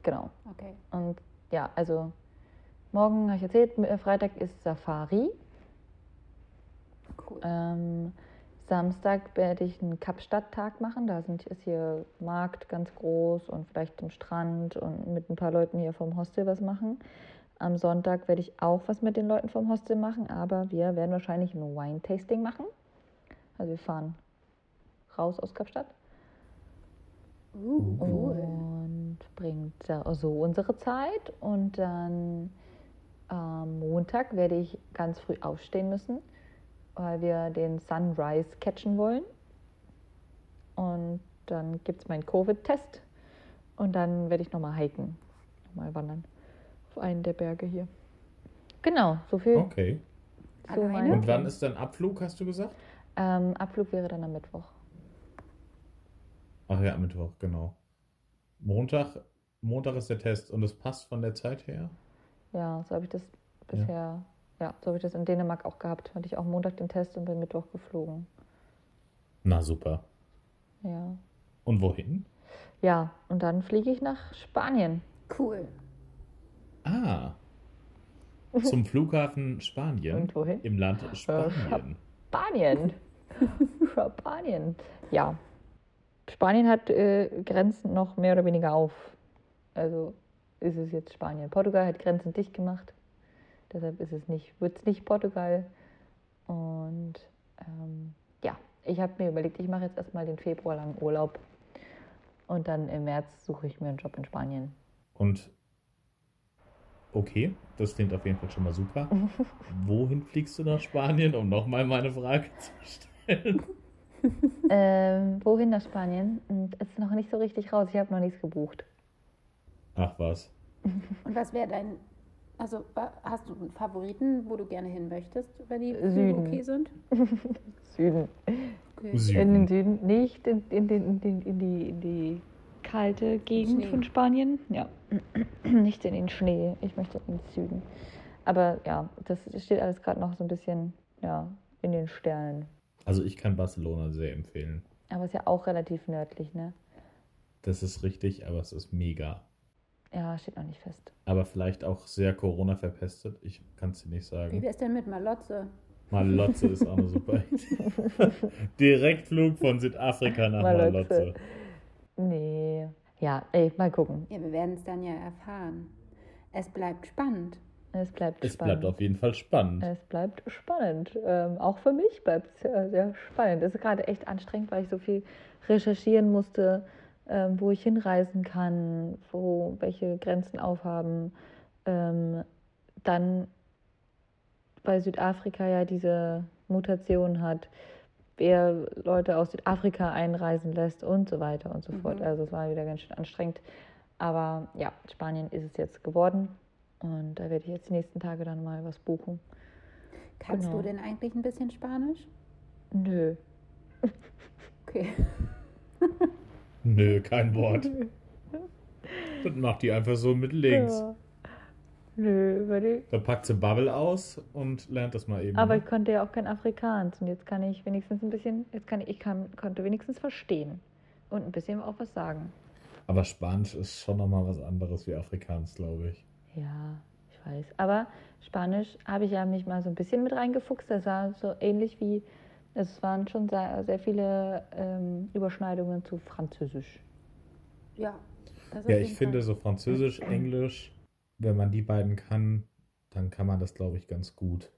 Genau. Okay. Und ja, also morgen habe ich erzählt, Freitag ist Safari. Cool. Samstag werde ich einen Kapstadt-Tag machen. Da ist hier Markt ganz groß und vielleicht am Strand und mit ein paar Leuten hier vom Hostel was machen. Am Sonntag werde ich auch was mit den Leuten vom Hostel machen, aber wir werden wahrscheinlich ein Wine-Tasting machen. Also wir fahren raus aus Kapstadt. Cool. Und bringt so unsere Zeit. Und dann am Montag werde ich ganz früh aufstehen müssen, weil wir den Sunrise catchen wollen. Und dann gibt es meinen Covid-Test. Und dann werde ich nochmal hiken, nochmal wandern. Auf einen der Berge hier. Genau, so viel. Okay. Und wann ist dann Abflug, hast du gesagt? Abflug wäre dann am Mittwoch. Ach ja, am Mittwoch, genau. Montag ist der Test und es passt von der Zeit her? Ja, so habe ich das bisher, so habe ich das in Dänemark auch gehabt. Hatte ich auch Montag den Test und bin Mittwoch geflogen. Na super. Ja. Und wohin? Ja, und dann fliege ich nach Spanien. Cool. Ah, zum Flughafen Spanien. Und wohin? Im Land Spanien. Spanien. Ja, Spanien hat Grenzen noch mehr oder weniger auf. Also ist es jetzt Spanien. Portugal hat Grenzen dicht gemacht. Deshalb wird es nicht Portugal. Und ich habe mir überlegt, ich mache jetzt erstmal den Februar lang Urlaub. Und dann im März suche ich mir einen Job in Spanien. Und okay, das klingt auf jeden Fall schon mal super. Wohin fliegst du nach Spanien, um nochmal meine Frage zu stellen? Wohin nach Spanien? Es ist noch nicht so richtig raus. Ich habe noch nichts gebucht. Ach was. Und was wäre dein... Also hast du einen Favoriten, wo du gerne hin möchtest, wenn die Süden okay sind? Süden. Okay. Süden. In den Süden, nicht in die kalte Gegend von Spanien. Ja, nicht in den Schnee. Ich möchte in den Süden. Aber ja, das steht alles gerade noch so ein bisschen in den Sternen. Also ich kann Barcelona sehr empfehlen. Aber es ist ja auch relativ nördlich, ne? Das ist richtig, aber es ist mega. Ja, steht noch nicht fest. Aber vielleicht auch sehr Corona verpestet. Ich kann es dir nicht sagen. Wie wär's denn mit Malotze? Malotze ist auch eine super Idee. Direktflug von Südafrika nach Malotze. Nee, mal gucken. Ja, wir werden es dann ja erfahren. Es bleibt spannend. Es bleibt auf jeden Fall spannend. Es bleibt spannend. Auch für mich bleibt es sehr spannend. Es ist gerade echt anstrengend, weil ich so viel recherchieren musste, wo ich hinreisen kann, welche Grenzen aufhaben. Dann, weil Südafrika ja diese Mutation hat, wer Leute aus Südafrika einreisen lässt und so weiter und so fort. Also es war wieder ganz schön anstrengend. Aber ja, Spanien ist es jetzt geworden und da werde ich jetzt die nächsten Tage dann mal was buchen. Kannst du denn eigentlich ein bisschen Spanisch? Nö. Okay. Nö, kein Wort. Das macht die einfach so mit links. Ja. Nö, würde. Da packt sie Bubble aus und lernt das mal eben. Aber ich konnte ja auch kein Afrikaans und jetzt kann ich wenigstens ein bisschen, konnte wenigstens verstehen und ein bisschen auch was sagen. Aber Spanisch ist schon nochmal was anderes wie Afrikaans, glaube ich. Ja, ich weiß. Aber Spanisch habe ich ja mich mal so ein bisschen mit reingefuchst. Das war so ähnlich wie, es waren schon sehr, sehr viele Überschneidungen zu Französisch. Ja. Ja, ich finde so Französisch, Englisch, wenn man die beiden kann, dann kann man das, glaube ich, ganz gut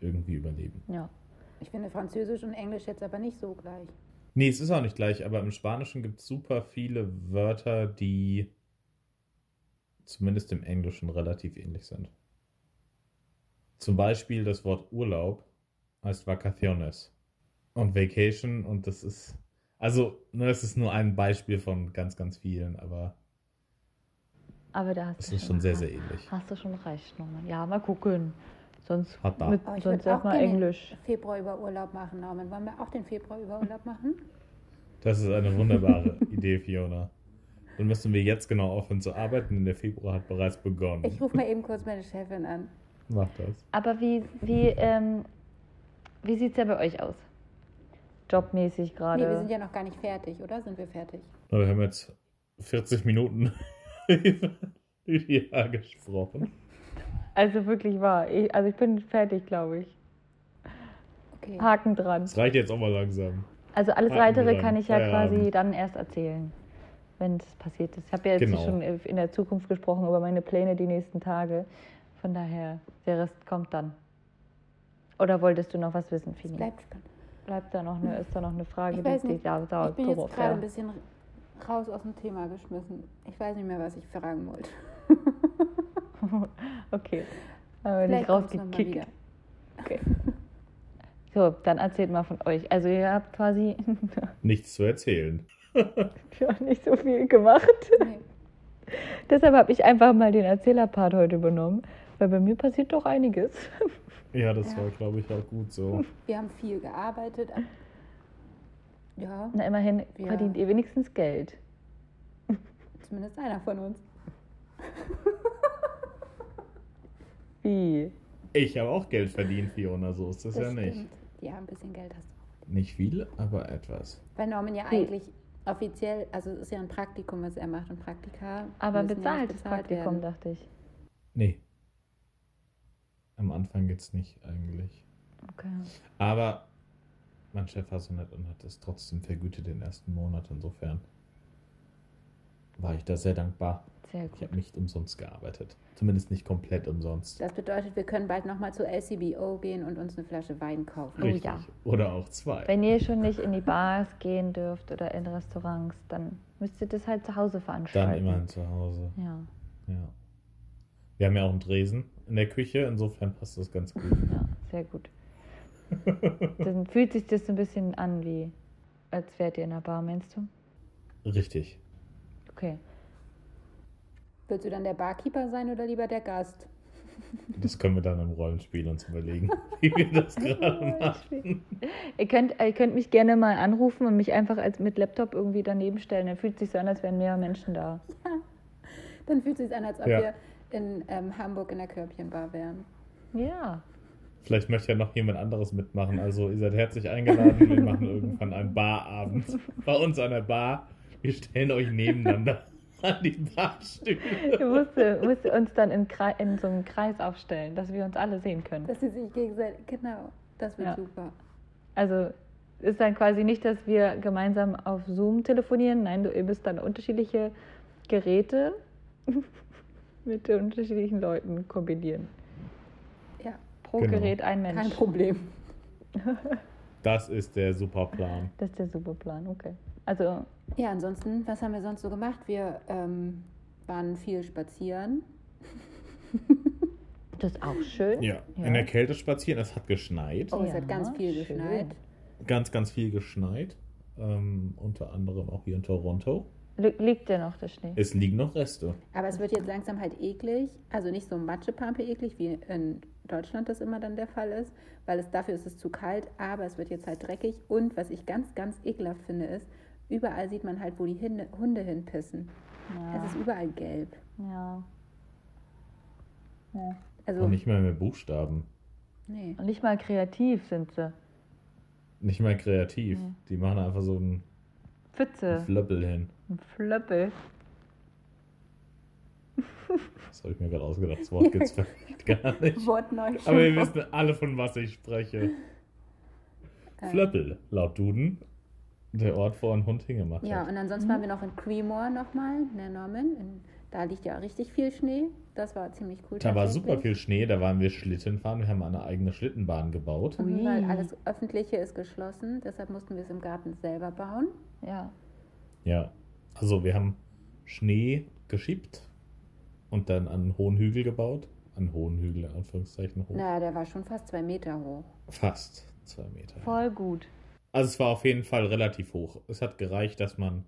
irgendwie überleben. Ja. Ich finde Französisch und Englisch jetzt aber nicht so gleich. Nee, es ist auch nicht gleich, aber im Spanischen gibt es super viele Wörter, die zumindest im Englischen relativ ähnlich sind. Zum Beispiel das Wort Urlaub heißt Vacaciones und Vacation und das ist, also es ist nur ein Beispiel von ganz, ganz vielen, aber da hast das du ist schon sehr, sehr ähnlich. Hast du schon recht, Norman. Ja, mal gucken. Sonst sag mal Englisch. Februar über Urlaub machen, Norman. Wollen wir auch den Februar über Urlaub machen? Das ist eine wunderbare Idee, Fiona. Dann müssen wir jetzt genau aufhören zu arbeiten, denn der Februar hat bereits begonnen. Ich rufe mal eben kurz meine Chefin an. Mach das. Aber wie sieht es ja bei euch aus? Jobmäßig gerade. Nee, wir sind ja noch gar nicht fertig, oder? Sind wir fertig? Wir haben jetzt 40 Minuten über Lydia gesprochen. Also wirklich wahr. Ich bin fertig, glaube ich. Okay. Haken dran. Das reicht jetzt auch mal langsam. Also alles Haken Weitere dran. Kann ich ja quasi dann erst erzählen, wenn es passiert ist. Ich habe ja jetzt schon in der Zukunft gesprochen über meine Pläne die nächsten Tage. Von daher, der Rest kommt dann. Oder wolltest du noch was wissen, Fini? Ist da noch eine Frage? Ich weiß nicht. Ich bin jetzt gerade ein bisschen raus aus dem Thema geschmissen. Ich weiß nicht mehr, was ich fragen wollte. Okay, aber nicht rausgekickt. Okay. So, dann erzählt mal von euch. Also ihr habt quasi... nichts zu erzählen. Ich habe nicht so viel gemacht. Nee. Deshalb habe ich einfach mal den Erzählerpart heute übernommen, weil bei mir passiert doch einiges. Ja, das war, glaube ich, auch gut so. Wir haben viel gearbeitet. Ja. Na, immerhin verdient ihr wenigstens Geld. Zumindest einer von uns. Wie? Ich habe auch Geld verdient, Fiona, so ist das ja stimmt. Nicht. Ja, ein bisschen Geld hast du auch. Nicht viel, aber etwas. Weil Norman ja eigentlich offiziell, also es ist ja ein Praktikum, was er macht, ein Praktika. Aber bezahltes Praktikum, dachte ich. Nee. Am Anfang geht's nicht eigentlich. Okay. Aber mein Chef war so nett und hat es trotzdem vergütet den ersten Monat, insofern war ich da sehr dankbar. Sehr gut. Ich habe nicht umsonst gearbeitet. Zumindest nicht komplett umsonst. Das bedeutet, wir können bald nochmal zu LCBO gehen und uns eine Flasche Wein kaufen. Richtig. Oh ja. Oder auch zwei. Wenn ihr schon nicht in die Bars gehen dürft oder in Restaurants, dann müsst ihr das halt zu Hause veranstalten. Dann immerhin zu Hause. Ja. Wir haben ja auch einen Dresen in der Küche, insofern passt das ganz gut. Ja, sehr gut. Dann fühlt sich das so ein bisschen an, wie als wärt ihr in einer Bar, meinst du? Richtig. Okay. Willst du dann der Barkeeper sein oder lieber der Gast? Das können wir dann im Rollenspiel uns überlegen, wie wir das gerade machen. Ihr könnt mich gerne mal anrufen und mich einfach mit Laptop irgendwie daneben stellen. Dann fühlt es sich so an, als wären mehr Menschen da. Ja, dann fühlt es sich an, als ob wir in Hamburg in der Körbchenbar wären. Ja. Vielleicht möchte ja noch jemand anderes mitmachen. Also ihr seid herzlich eingeladen. Wir machen irgendwann einen Barabend bei uns an der Bar. Wir stellen euch nebeneinander an die Barstühle. Du musst uns dann in so einem Kreis aufstellen, dass wir uns alle sehen können. Dass sie sich gegenseitig... Genau, das wird super. Also ist dann quasi nicht, dass wir gemeinsam auf Zoom telefonieren. Nein, ihr müsst dann unterschiedliche Geräte mit unterschiedlichen Leuten kombinieren. Ja. Pro Gerät ein Mensch. Kein Problem. Das ist der Superplan. Das ist der Superplan, okay. Also... Ja, ansonsten, was haben wir sonst so gemacht? Wir waren viel spazieren. Das ist auch schön. Ja, in der Kälte spazieren, es hat geschneit. Oh, es hat ganz viel geschneit. Ganz, ganz viel geschneit. Unter anderem auch hier in Toronto. Liegt ja noch der Schnee. Es liegen noch Reste. Aber es wird jetzt langsam halt eklig. Also nicht so Matschepampe eklig, wie in Deutschland das immer dann der Fall ist. Weil dafür ist es zu kalt, aber es wird jetzt halt dreckig. Und was ich ganz, ganz ekelhaft finde ist, überall sieht man halt, wo die Hunde hinpissen. Ja. Es ist überall gelb. Ja. Ja. Also, und nicht mal mit Buchstaben. Nee. Und nicht mal kreativ sind sie. Nicht mal kreativ. Nee. Die machen einfach so einen Pfütze. Flöppel hin. Ein Flöppel. Das habe ich mir gerade ausgedacht. Das Wort gibt es vielleicht gar nicht. Wort neu. Aber wir wissen alle, von was ich spreche. Flöppel, laut Duden. Der Ort, wo ein Hund hingemacht hat. Ja, und ansonsten waren wir noch in Creemore nochmal, in der Norman. Da liegt ja richtig viel Schnee. Das war ziemlich cool. Da war super viel Schnee. Da waren wir Schlittenfahren. Wir haben eine eigene Schlittenbahn gebaut. Mhm, weil alles Öffentliche ist geschlossen. Deshalb mussten wir es im Garten selber bauen. Ja. Ja. Also wir haben Schnee geschippt und dann an einen hohen Hügel gebaut. An einen hohen Hügel, in Anführungszeichen hoch. Na, der war schon fast 2 Meter hoch. Fast 2 Meter. Voll gut. Also es war auf jeden Fall relativ hoch. Es hat gereicht, dass man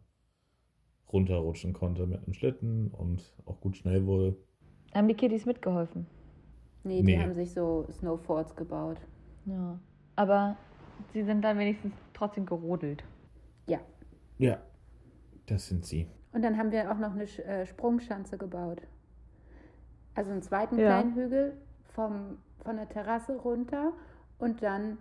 runterrutschen konnte mit einem Schlitten und auch gut schnell wurde. Haben die Kiddies mitgeholfen? Nee, die haben sich so Snowforts gebaut. Ja, aber sie sind dann wenigstens trotzdem gerodelt. Ja. Ja, das sind sie. Und dann haben wir auch noch eine Sprungschanze gebaut. Also einen zweiten kleinen Hügel von der Terrasse runter und dann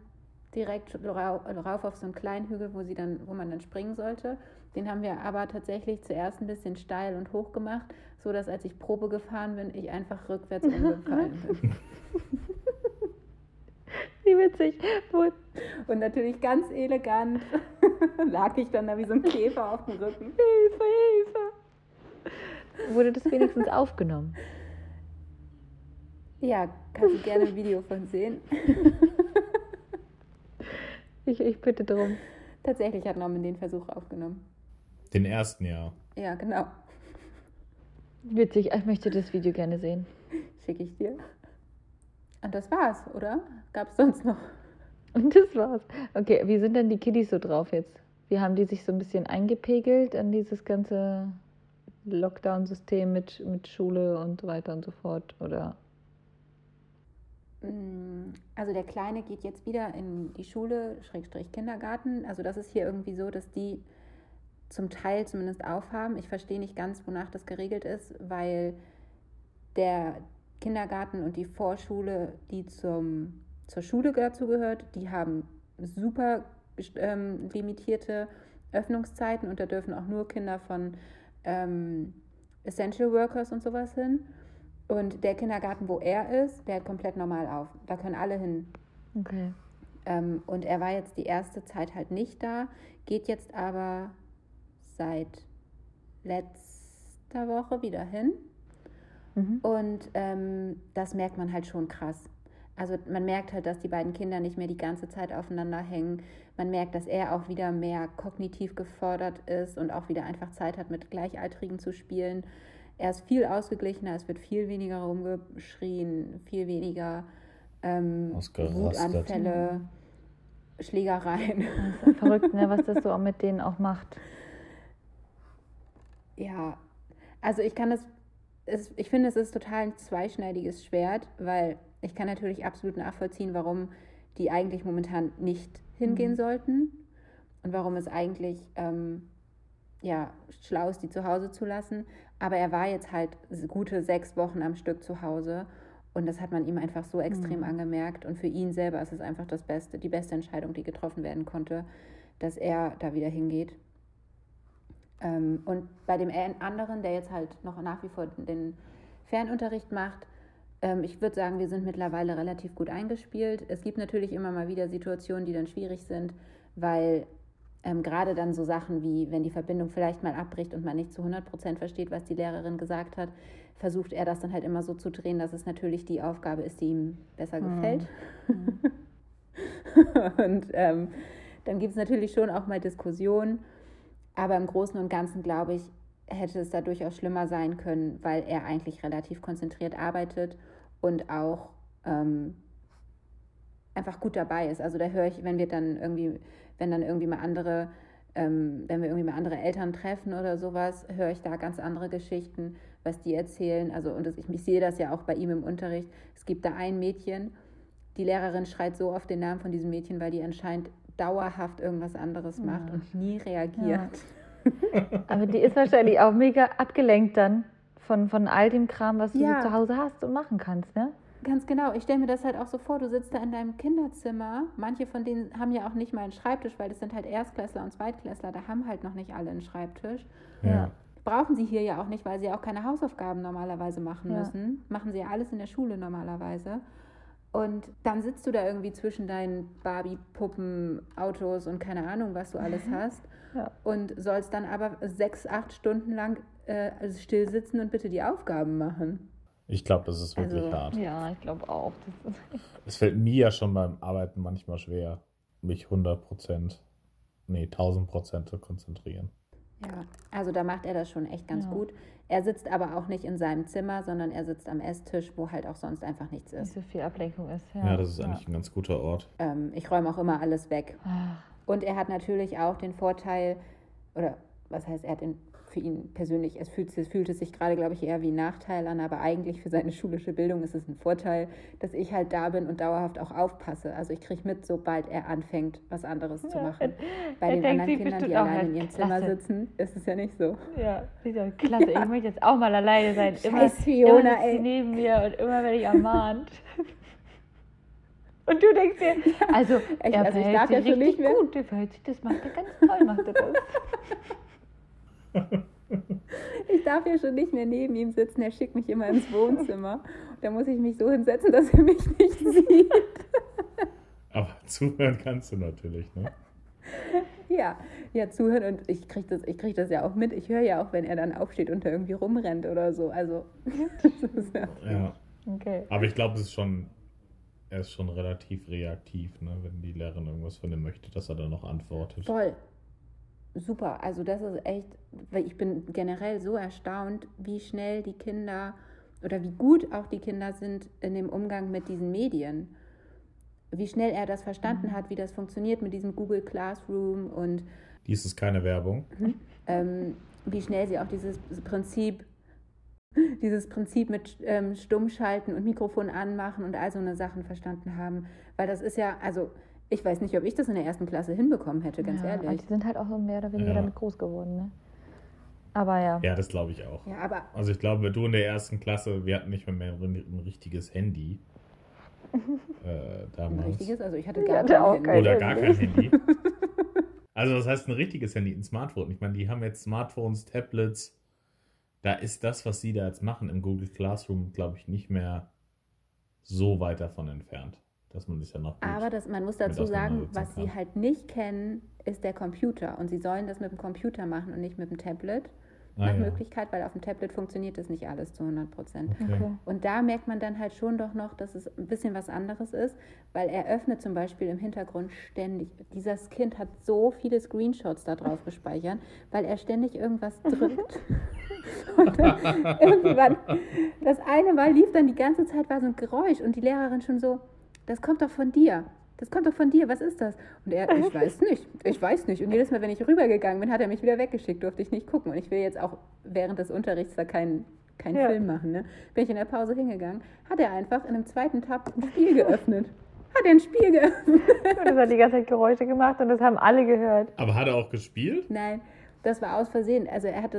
direkt rauf auf so einen kleinen Hügel, wo man dann springen sollte. Den haben wir aber tatsächlich zuerst ein bisschen steil und hoch gemacht, sodass, als ich Probe gefahren bin, ich einfach rückwärts umgefallen bin. Wie witzig. Und natürlich ganz elegant lag ich dann da wie so ein Käfer auf dem Rücken. Hilfe, Hilfe. Wurde das wenigstens aufgenommen? Ja, kannst du gerne ein Video von sehen. Ich bitte drum. Tatsächlich hat Norman den Versuch aufgenommen. Den ersten, ja. Ja, genau. Witzig, ich möchte das Video gerne sehen. Schicke ich dir. Und das war's, oder? Gab's sonst noch? Und das war's. Okay, wie sind denn die Kiddies so drauf jetzt? Wie haben die sich so ein bisschen eingepegelt an dieses ganze Lockdown-System mit Schule und so weiter und so fort, oder? Also der Kleine geht jetzt wieder in die Schule, /Kindergarten. Also das ist hier irgendwie so, dass die zum Teil zumindest aufhaben. Ich verstehe nicht ganz, wonach das geregelt ist, weil der Kindergarten und die Vorschule, die zur Schule dazu gehört, die haben super limitierte Öffnungszeiten und da dürfen auch nur Kinder von Essential Workers und sowas hin. Und der Kindergarten, wo er ist, der hat komplett normal auf. Da können alle hin. Okay. Und er war jetzt die erste Zeit halt nicht da, geht jetzt aber seit letzter Woche wieder hin. Mhm. Und das merkt man halt schon krass. Also man merkt halt, dass die beiden Kinder nicht mehr die ganze Zeit aufeinander hängen. Man merkt, dass er auch wieder mehr kognitiv gefordert ist und auch wieder einfach Zeit hat, mit Gleichaltrigen zu spielen. Er ist viel ausgeglichener, es wird viel weniger rumgeschrien, viel weniger Wutanfälle, Schlägereien. Das ist verrückt, ne, was das so auch mit denen auch macht. Ja, also ich finde, es ist total ein zweischneidiges Schwert, weil ich kann natürlich absolut nachvollziehen, warum die eigentlich momentan nicht hingehen sollten und warum es eigentlich schlau ist, die zu Hause zu lassen. Aber er war jetzt halt gute 6 Wochen am Stück zu Hause und das hat man ihm einfach so extrem angemerkt. Und für ihn selber ist es einfach die beste Entscheidung, die getroffen werden konnte, dass er da wieder hingeht. Und bei dem anderen, der jetzt halt noch nach wie vor den Fernunterricht macht, ich würde sagen, wir sind mittlerweile relativ gut eingespielt. Es gibt natürlich immer mal wieder Situationen, die dann schwierig sind, weil gerade dann so Sachen wie, wenn die Verbindung vielleicht mal abbricht und man nicht zu 100% versteht, was die Lehrerin gesagt hat, versucht er das dann halt immer so zu drehen, dass es natürlich die Aufgabe ist, die ihm besser gefällt. Mhm. Und dann gibt es natürlich schon auch mal Diskussionen, aber im Großen und Ganzen, glaube ich, hätte es da durchaus schlimmer sein können, weil er eigentlich relativ konzentriert arbeitet und auch einfach gut dabei ist. Also da höre ich, wenn wir irgendwie mal andere Eltern treffen oder sowas, höre ich da ganz andere Geschichten, was die erzählen. Also und ich sehe das ja auch bei ihm im Unterricht. Es gibt da ein Mädchen, die Lehrerin schreit so oft den Namen von diesem Mädchen, weil die anscheinend dauerhaft irgendwas anderes macht und nie reagiert. Ja. Aber die ist wahrscheinlich auch mega abgelenkt dann von all dem Kram, was du so zu Hause hast und machen kannst, ne? Ganz genau. Ich stelle mir das halt auch so vor, du sitzt da in deinem Kinderzimmer. Manche von denen haben ja auch nicht mal einen Schreibtisch, weil das sind halt Erstklässler und Zweitklässler. Da haben halt noch nicht alle einen Schreibtisch. Ja. Brauchen sie hier ja auch nicht, weil sie ja auch keine Hausaufgaben normalerweise machen müssen. Machen sie ja alles in der Schule normalerweise. Und dann sitzt du da irgendwie zwischen deinen Barbie-Puppen, Autos und keine Ahnung, was du alles hast. Ja. Und sollst dann aber 6-8 Stunden lang still sitzen und bitte die Aufgaben machen. Ich glaube, das ist wirklich hart. Ja, ich glaube auch. Es fällt mir ja schon beim Arbeiten manchmal schwer, mich 1000% zu konzentrieren. Ja, also da macht er das schon echt ganz gut. Er sitzt aber auch nicht in seinem Zimmer, sondern er sitzt am Esstisch, wo halt auch sonst einfach nichts ist. Nicht so viel Ablenkung ist, ja. Ja, das ist eigentlich ein ganz guter Ort. Ich räume auch immer alles weg. Ach. Und er hat natürlich auch den Vorteil, oder was heißt, er hat für ihn persönlich, es fühlt sich gerade, glaube ich, eher wie ein Nachteil an, aber eigentlich für seine schulische Bildung ist es ein Vorteil, dass ich halt da bin und dauerhaft auch aufpasse. Also ich kriege mit, sobald er anfängt, was anderes zu machen. Bei den anderen Kindern, die allein in ihrem Zimmer sitzen, ist es ja nicht so. Ja, klasse, ich möchte jetzt auch mal alleine sein. Scheiß Fiona, immer sitzt neben mir und immer werde ich ermahnt. Und du denkst dir, also ich darf ja schon nicht mehr. Gut, der verhält sich, das macht er ganz toll, macht er das. Ich darf ja schon nicht mehr neben ihm sitzen, er schickt mich immer ins Wohnzimmer. Da muss ich mich so hinsetzen, dass er mich nicht sieht. Aber zuhören kannst du natürlich, ne? Ja, zuhören, und ich krieg das ja auch mit. Ich höre ja auch, wenn er dann aufsteht und da irgendwie rumrennt oder so. Also, das ist ja. Okay. Aber ich glaube, er ist schon relativ reaktiv, ne? Wenn die Lehrerin irgendwas von ihm möchte, dass er dann noch antwortet. Voll. Super, also das ist echt, weil ich bin generell so erstaunt, wie schnell die Kinder oder wie gut auch die Kinder sind in dem Umgang mit diesen Medien. Wie schnell er das verstanden hat, wie das funktioniert mit diesem Google Classroom und... Dies ist keine Werbung. Wie schnell sie auch dieses Prinzip mit Stummschalten und Mikrofon anmachen und all so eine Sachen verstanden haben. Weil das ist ja, also... Ich weiß nicht, ob ich das in der ersten Klasse hinbekommen hätte, ganz ehrlich. Aber die sind halt auch so mehr oder weniger damit groß geworden, ne? Aber ja. Ja, das glaube ich auch. Ja, aber also ich glaube, du in der ersten Klasse, wir hatten nicht mehr ein richtiges Handy. Damals. Ein richtiges? Also ich hatte gar kein Handy. Also was heißt ein richtiges Handy? Ein Smartphone. Ich meine, die haben jetzt Smartphones, Tablets. Da ist das, was sie da jetzt machen im Google Classroom, glaube ich, nicht mehr so weit davon entfernt. Dass man das ja noch aber man muss dazu sagen, was sie halt nicht kennen, ist der Computer. Und sie sollen das mit dem Computer machen und nicht mit dem Tablet. Nach Möglichkeit, weil auf dem Tablet funktioniert das nicht alles zu 100%. Okay. Und da merkt man dann halt schon doch noch, dass es ein bisschen was anderes ist, weil er öffnet zum Beispiel im Hintergrund ständig. Dieses Kind hat so viele Screenshots da drauf gespeichert, weil er ständig irgendwas drückt. Und dann irgendwann, das eine Mal lief dann die ganze Zeit, war so ein Geräusch und die Lehrerin schon so, das kommt doch von dir. Das kommt doch von dir. Was ist das? Und er, ich weiß nicht. Und jedes Mal, wenn ich rübergegangen bin, hat er mich wieder weggeschickt, durfte ich nicht gucken. Und ich will jetzt auch während des Unterrichts da keinen Film machen. Ne? Bin ich in der Pause hingegangen, hat er einfach in einem zweiten Tab ein Spiel geöffnet. Und das hat die ganze Zeit Geräusche gemacht und das haben alle gehört. Aber hat er auch gespielt? Nein. Das war aus Versehen. Also er hat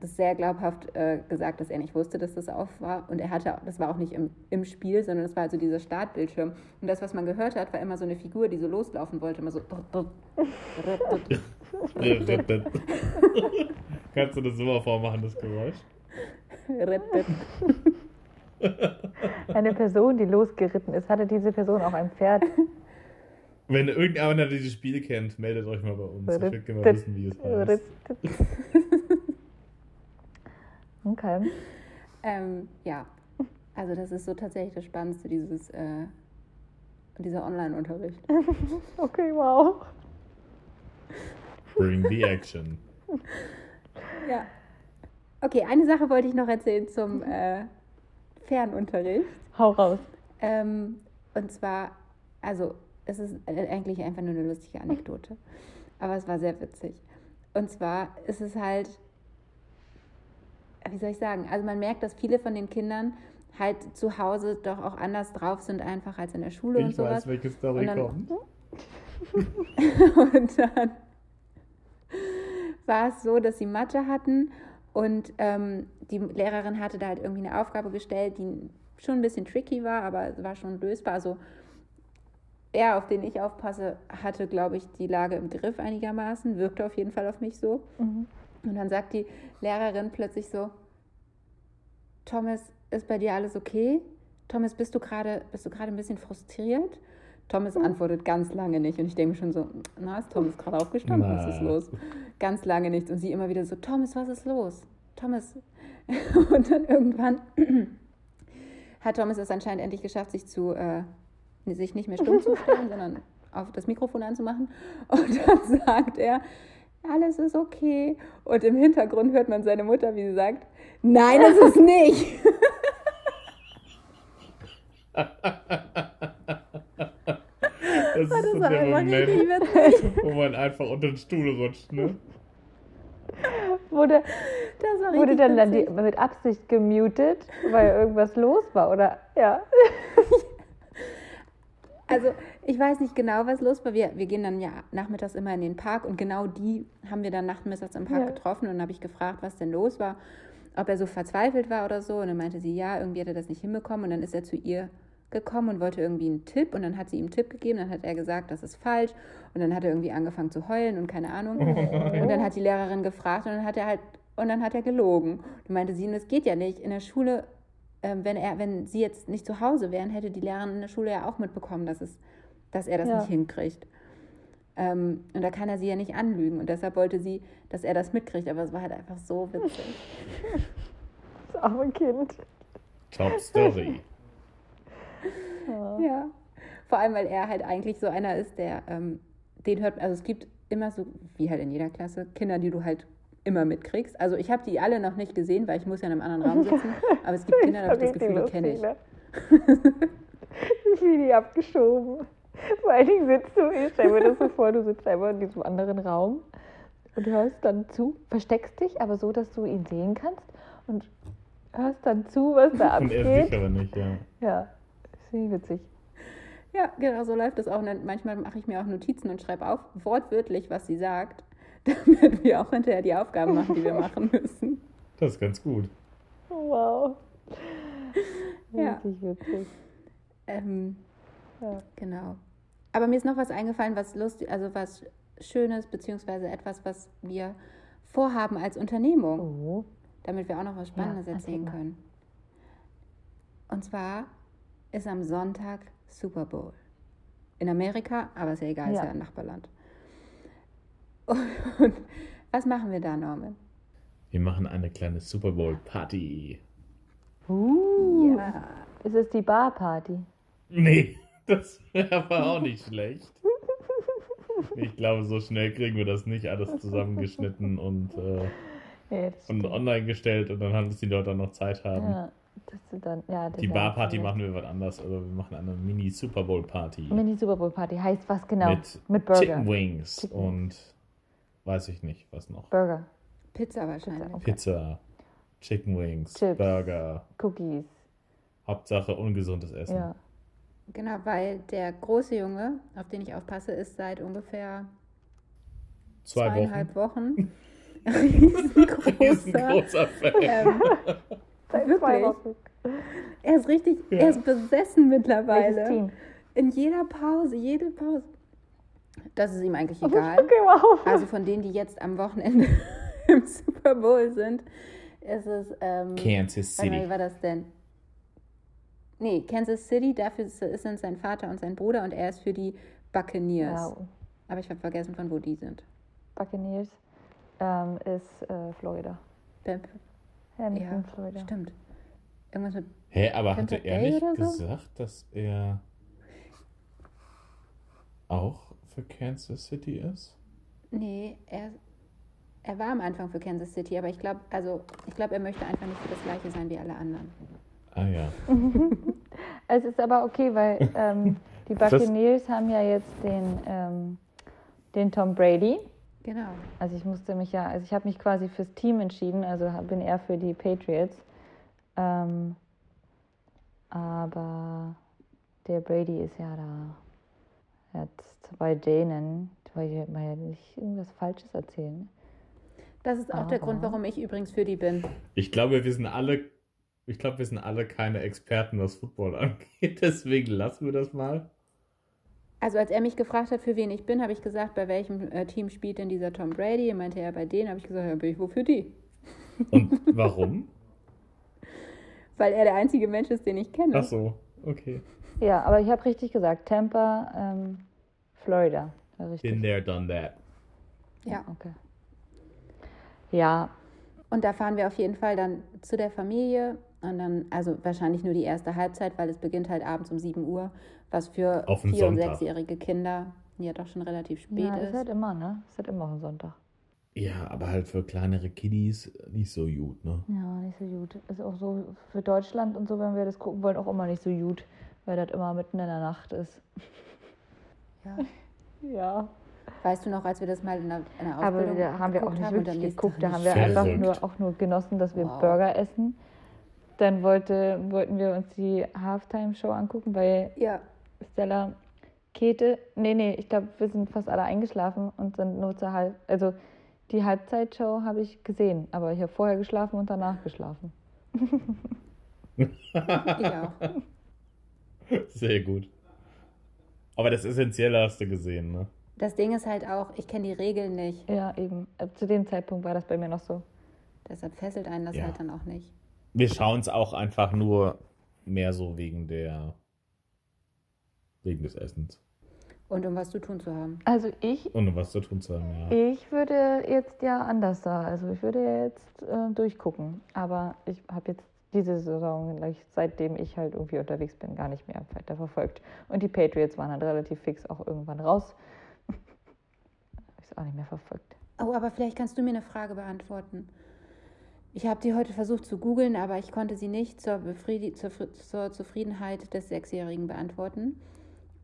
das sehr glaubhaft gesagt, dass er nicht wusste, dass das auf war. Und das war auch nicht im Spiel, sondern das war also dieser Startbildschirm. Und das, was man gehört hat, war immer so eine Figur, die so loslaufen wollte, immer so. Kannst du das immer vormachen, das Geräusch? Eine Person, die losgeritten ist, hatte diese Person auch ein Pferd? Wenn irgendjemand dieses Spiel kennt, meldet euch mal bei uns. Ich will gerne mal wissen, wie es heißt. Okay. Also das ist so tatsächlich das Spannendste, dieser Online-Unterricht. Okay, wow. Bring the action. Ja. Okay, eine Sache wollte ich noch erzählen zum Fernunterricht. Hau raus. Und zwar, also... Es ist eigentlich einfach nur eine lustige Anekdote, aber es war sehr witzig. Und zwar ist es halt, wie soll ich sagen, also man merkt, dass viele von den Kindern halt zu Hause doch auch anders drauf sind einfach als in der Schule und sowas. Ich weiß, welche Story kommt. Und dann war es so, dass sie Mathe hatten Und die Lehrerin hatte da halt irgendwie eine Aufgabe gestellt, die schon ein bisschen tricky war, aber war schon lösbar. Also er, auf den ich aufpasse, hatte, glaube ich, die Lage im Griff einigermaßen, wirkte auf jeden Fall auf mich so. Mhm. Und dann sagt die Lehrerin plötzlich so, Thomas, ist bei dir alles okay? Thomas, bist du gerade ein bisschen frustriert? Thomas antwortet ganz lange nicht. Und ich denke schon so, na, ist Thomas gerade aufgestanden? Na. Was ist los? Ganz lange nichts. Und sie immer wieder so, Thomas, was ist los? Thomas. Und dann irgendwann hat Thomas es anscheinend endlich geschafft, sich nicht mehr stumm zu stellen, sondern auf das Mikrofon anzumachen. Und dann sagt er, alles ist okay. Und im Hintergrund hört man seine Mutter, wie sie sagt, nein, es ist nicht. Das ist so der Moment, wo man einfach unter den Stuhl rutscht, ne? Wurde dann mit Absicht gemutet, weil irgendwas los war, oder? Ja. Also ich weiß nicht genau, was los war. Wir gehen dann ja nachmittags immer in den Park und genau die haben wir dann nachmittags im Park getroffen und habe ich gefragt, was denn los war, ob er so verzweifelt war oder so. Und dann meinte sie, ja, irgendwie hat er das nicht hinbekommen. Und dann ist er zu ihr gekommen und wollte irgendwie einen Tipp und dann hat sie ihm einen Tipp gegeben, dann hat er gesagt, das ist falsch und dann hat er irgendwie angefangen zu heulen und keine Ahnung und dann hat die Lehrerin gefragt und dann hat er gelogen. Dann meinte sie, das geht ja nicht, in der Schule, wenn sie jetzt nicht zu Hause wären, hätte die Lehrerin in der Schule ja auch mitbekommen, dass er das nicht hinkriegt. Und da kann er sie ja nicht anlügen und deshalb wollte sie, dass er das mitkriegt, aber es war halt einfach so witzig. Das arme Kind. Top Story. Ja, vor allem, weil er halt eigentlich so einer ist, der, den hört, also es gibt immer so, wie halt in jeder Klasse, Kinder, die du halt immer mitkriegst. Also ich habe die alle noch nicht gesehen, weil ich muss ja in einem anderen Raum sitzen, aber es gibt Kinder, da habe ich das Gefühl, die kenne ich. Wie die abgeschoben. Vor allen Dingen sitzt du, ich stelle mir das so vor, du sitzt einfach in diesem anderen Raum und hörst dann zu, versteckst dich, aber so, dass du ihn sehen kannst und hörst dann zu, was da abgeht. Und er sieht aber nicht, ja. Wie witzig. Ja, genau, so läuft das auch. Und manchmal mache ich mir auch Notizen und schreibe auf, wortwörtlich, was sie sagt, damit wir auch hinterher die Aufgaben machen, die wir machen müssen. Das ist ganz gut. Wow. Richtig witzig. Genau. Aber mir ist noch was eingefallen, was Schönes, beziehungsweise etwas, was wir vorhaben als Unternehmung, damit wir auch noch was Spannendes erzählen können. Und zwar ist am Sonntag Super Bowl. In Amerika, aber ist ja egal, ist ja ein Nachbarland. Und was machen wir da, Norman? Wir machen eine kleine Super Bowl Party. Ja. Ist es die Bar Party? Nee, das wäre aber auch nicht schlecht. Ich glaube, so schnell kriegen wir das nicht alles zusammengeschnitten und online gestellt und dann müssen die Leute auch noch Zeit haben. Ja. Die Barparty machen wir was anderes, oder wir machen eine Mini-Super Bowl-Party. Mini-Super Bowl-Party heißt was genau? Mit Burger. Chicken Wings und weiß ich nicht, was noch. Burger. Pizza wahrscheinlich. Pizza, Chicken Wings, Chips, Burger, Cookies. Hauptsache ungesundes Essen. Ja. Genau, weil der große Junge, auf den ich aufpasse, ist seit ungefähr 2,5 Wochen riesengroßer Fan. Wirklich. Er ist richtig, er ist besessen mittlerweile. In jede Pause. Das ist ihm eigentlich egal. Okay, wow. Also von denen, die jetzt am Wochenende im Super Bowl sind, ist es Kansas City. Wie war das denn? Nee, Kansas City, dafür sind sein Vater und sein Bruder und er ist für die Buccaneers. Wow. Aber ich habe vergessen, von wo die sind. Buccaneers ist Florida. Ja, stimmt. Irgendwas mit. Hä, aber hatte er nicht gesagt, dass er auch für Kansas City ist? Nee, er war am Anfang für Kansas City, aber ich glaube, er möchte einfach nicht für das Gleiche sein wie alle anderen. Ah ja. Es ist aber okay, weil die Buccaneers haben ja jetzt den Tom Brady. Genau. Also ich habe mich quasi fürs Team entschieden, also bin eher für die Patriots. Aber der Brady ist ja da. Er hat bei denen, weil ich mal nicht irgendwas Falsches erzählen. Das ist auch der Grund, warum ich übrigens für die bin. Ich glaube, wir sind alle keine Experten, was Football angeht. Deswegen lassen wir das mal. Also als er mich gefragt hat, für wen ich bin, habe ich gesagt, bei welchem Team spielt denn dieser Tom Brady? Er meinte, ja, bei denen. Habe ich gesagt, ja, bin ich wofür die? Und warum? Weil er der einzige Mensch ist, den ich kenne. Ach so, okay. Ja, aber ich habe richtig gesagt, Tampa, Florida. Richtig. Been there, done that. Ja, okay. Ja. Und da fahren wir auf jeden Fall dann zu der Familie und dann, also wahrscheinlich nur die erste Halbzeit, weil es beginnt halt abends um 7 Uhr, was für 4- und 6-jährige Kinder ja doch schon relativ spät ist. Ist halt immer, ne? Ist halt immer auf dem Sonntag. Ja, aber halt für kleinere Kiddies nicht so gut, ne? Ja, nicht so gut. Ist auch so für Deutschland und so, wenn wir das gucken wollen, auch immer nicht so gut, weil das immer mitten in der Nacht ist. Ja. Ja. Weißt du noch, als wir das mal in der Ausbildung haben? Aber da haben wir auch nicht wirklich geguckt. Da haben wir einfach nur genossen, dass wir Burger essen. Dann wollten wir uns die Halftime-Show angucken, weil Stella, Käthe, ich glaube, wir sind fast alle eingeschlafen und sind nur zur die Halbzeitshow habe ich gesehen, aber ich habe vorher geschlafen und danach geschlafen. Ja. Sehr gut. Aber das Essentielle hast du gesehen, ne? Das Ding ist halt auch, ich kenne die Regeln nicht. Ja, eben. Zu dem Zeitpunkt war das bei mir noch so. Deshalb fesselt einen das halt dann auch nicht. Wir schauen es auch einfach nur mehr so wegen des Essens. Und um was zu tun zu haben. Ich würde jetzt anders da. Also ich würde jetzt durchgucken. Aber ich habe jetzt diese Saison, seitdem ich halt irgendwie unterwegs bin, gar nicht mehr weiter verfolgt. Und die Patriots waren halt relativ fix auch irgendwann raus. Habe ich auch nicht mehr verfolgt. Oh, aber vielleicht kannst du mir eine Frage beantworten. Ich habe die heute versucht zu googeln, aber ich konnte sie nicht zur Zufriedenheit des Sechsjährigen beantworten.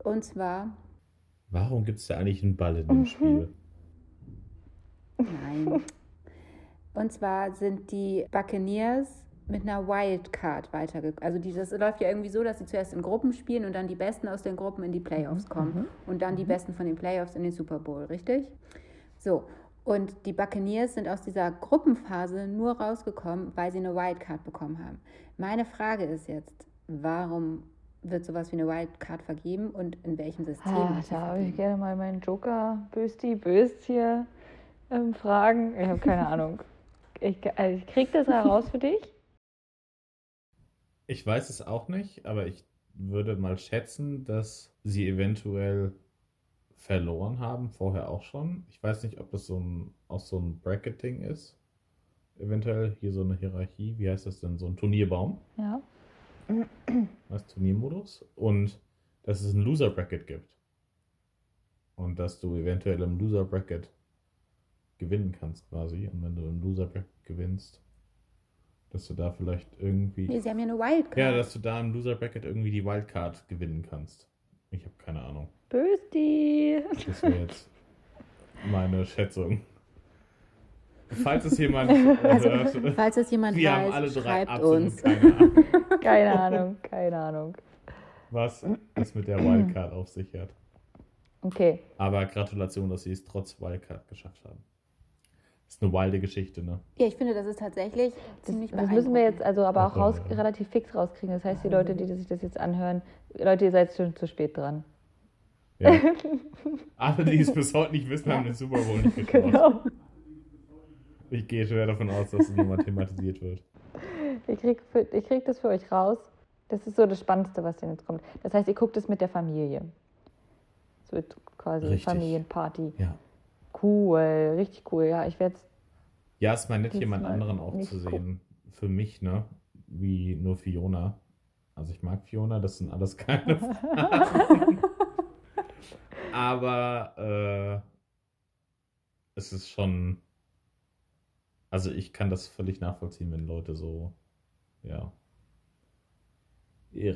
Und zwar... Warum gibt es da eigentlich einen Ball in dem Spiel? Nein. Und zwar sind die Buccaneers mit einer Wildcard weitergekommen. Also das läuft ja irgendwie so, dass sie zuerst in Gruppen spielen und dann die Besten aus den Gruppen in die Playoffs kommen. Und dann die Besten von den Playoffs in den Super Bowl, richtig? So, und die Buccaneers sind aus dieser Gruppenphase nur rausgekommen, weil sie eine Wildcard bekommen haben. Meine Frage ist jetzt, warum wird sowas wie eine Wildcard vergeben und in welchem System? Da habe ich gerne mal meinen Joker hier fragen. Ich habe keine Ahnung. Ich kriege das heraus für dich. Ich weiß es auch nicht, aber ich würde mal schätzen, dass sie eventuell verloren haben, vorher auch schon. Ich weiß nicht, ob das so ein Bracketing ist. Eventuell hier so eine Hierarchie, wie heißt das denn? So ein Turnierbaum. Ja. Was Turniermodus und dass es ein Loser Bracket gibt und dass du eventuell im Loser Bracket gewinnen kannst quasi und wenn du im Loser Bracket gewinnst, dass du da vielleicht irgendwie... Nee, sie haben ja eine Wildcard. Ja, dass du da im Loser Bracket irgendwie die Wildcard gewinnen kannst. Ich habe keine Ahnung. Bösti! Das wäre jetzt meine Schätzung. Falls es jemand hört, falls es jemand wir weiß, haben alle drei schreibt uns. Keine Ahnung. Keine Ahnung. Was es mit der Wildcard auf sich hat. Okay. Aber Gratulation, dass sie es trotz Wildcard geschafft haben. Das ist eine wilde Geschichte, ne? Ja, ich finde, das ist tatsächlich ziemlich beeindruckend. Das müssen wir jetzt relativ fix rauskriegen. Das heißt, die Leute, die sich das jetzt anhören, Leute, ihr seid schon zu spät dran. Ja. Alle, die es bis heute nicht wissen, haben den Super Bowl nicht geschaut. Genau. Ich gehe schwer davon aus, dass es nochmal thematisiert wird. Ich krieg das für euch raus. Das ist so das Spannendste, was denn jetzt kommt. Das heißt, ihr guckt es mit der Familie. Es wird quasi eine Familienparty. Ja. Cool, richtig cool. Ja, ich werde es... Ja, ist mal nett, jemand anderen auch zu sehen. Für mich, ne? Wie nur Fiona. Also ich mag Fiona, das sind alles keine Fragen. Aber es ist schon... Also ich kann das völlig nachvollziehen, wenn Leute so,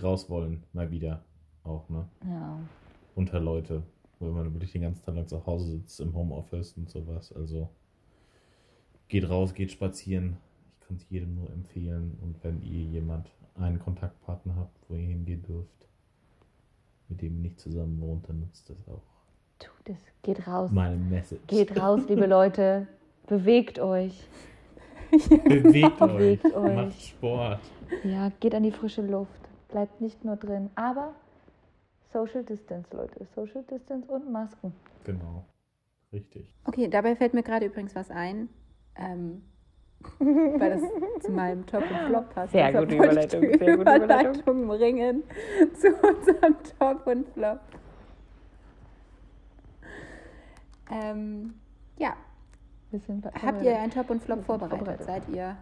raus wollen, mal wieder auch, ne? Ja. Unter Leute, wenn man wirklich den ganzen Tag lang zu Hause sitzt, im Homeoffice und sowas, also geht raus, geht spazieren. Ich kann es jedem nur empfehlen und wenn ihr jemand einen Kontaktpartner habt, wo ihr hingehen dürft, mit dem ihr nicht zusammen wohnt, dann nutzt das auch. Tut es, geht raus. Meine Message. Geht raus, liebe Leute. Bewegt euch. Bewegt euch. Macht Sport. Ja, geht an die frische Luft. Bleibt nicht nur drin. Aber Social Distance, Leute. Social Distance und Masken. Genau. Richtig. Okay, dabei fällt mir gerade übrigens was ein. Weil das zu meinem Top und Flop passt. Sehr gute Überleitung. Sehr gute Überleitung bringen zu unserem Top und Flop. Ja. Habt ihr einen Top und Flop vorbereitet? Seid ihr?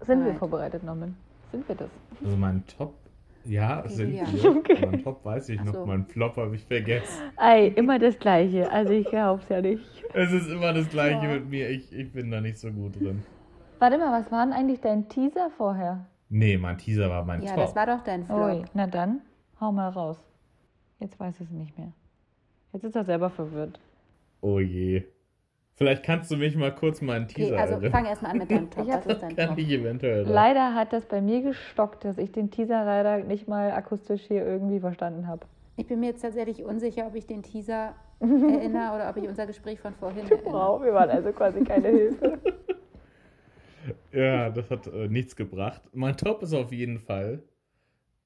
Sind wir vorbereitet, Norman? Sind wir das? Also mein Top, ja, okay, sind wir. Okay. Mein Top weiß ich noch, mein Flop habe ich vergessen. Ey, immer das Gleiche. Also ich glaub's ja nicht. Es ist immer das Gleiche mit mir. Ich bin da nicht so gut drin. Warte mal, was war denn eigentlich dein Teaser vorher? Nee, mein Teaser war mein Top. Ja, das war doch dein Flop. Ui, na dann, hau mal raus. Jetzt weiß ich es nicht mehr. Jetzt ist er selber verwirrt. Oh je. Vielleicht kannst du mich mal kurz meinen Teaser erinnern. Okay, also fang erstmal an mit deinem Top. Was ist dein Top? Leider hat das bei mir gestockt, dass ich den Teaser leider nicht mal akustisch hier irgendwie verstanden habe. Ich bin mir jetzt tatsächlich unsicher, ob ich den Teaser erinnere oder ob ich unser Gespräch von vorhin erinnere. Wow, wir waren also quasi keine Hilfe. Ja, das hat nichts gebracht. Mein Top ist auf jeden Fall,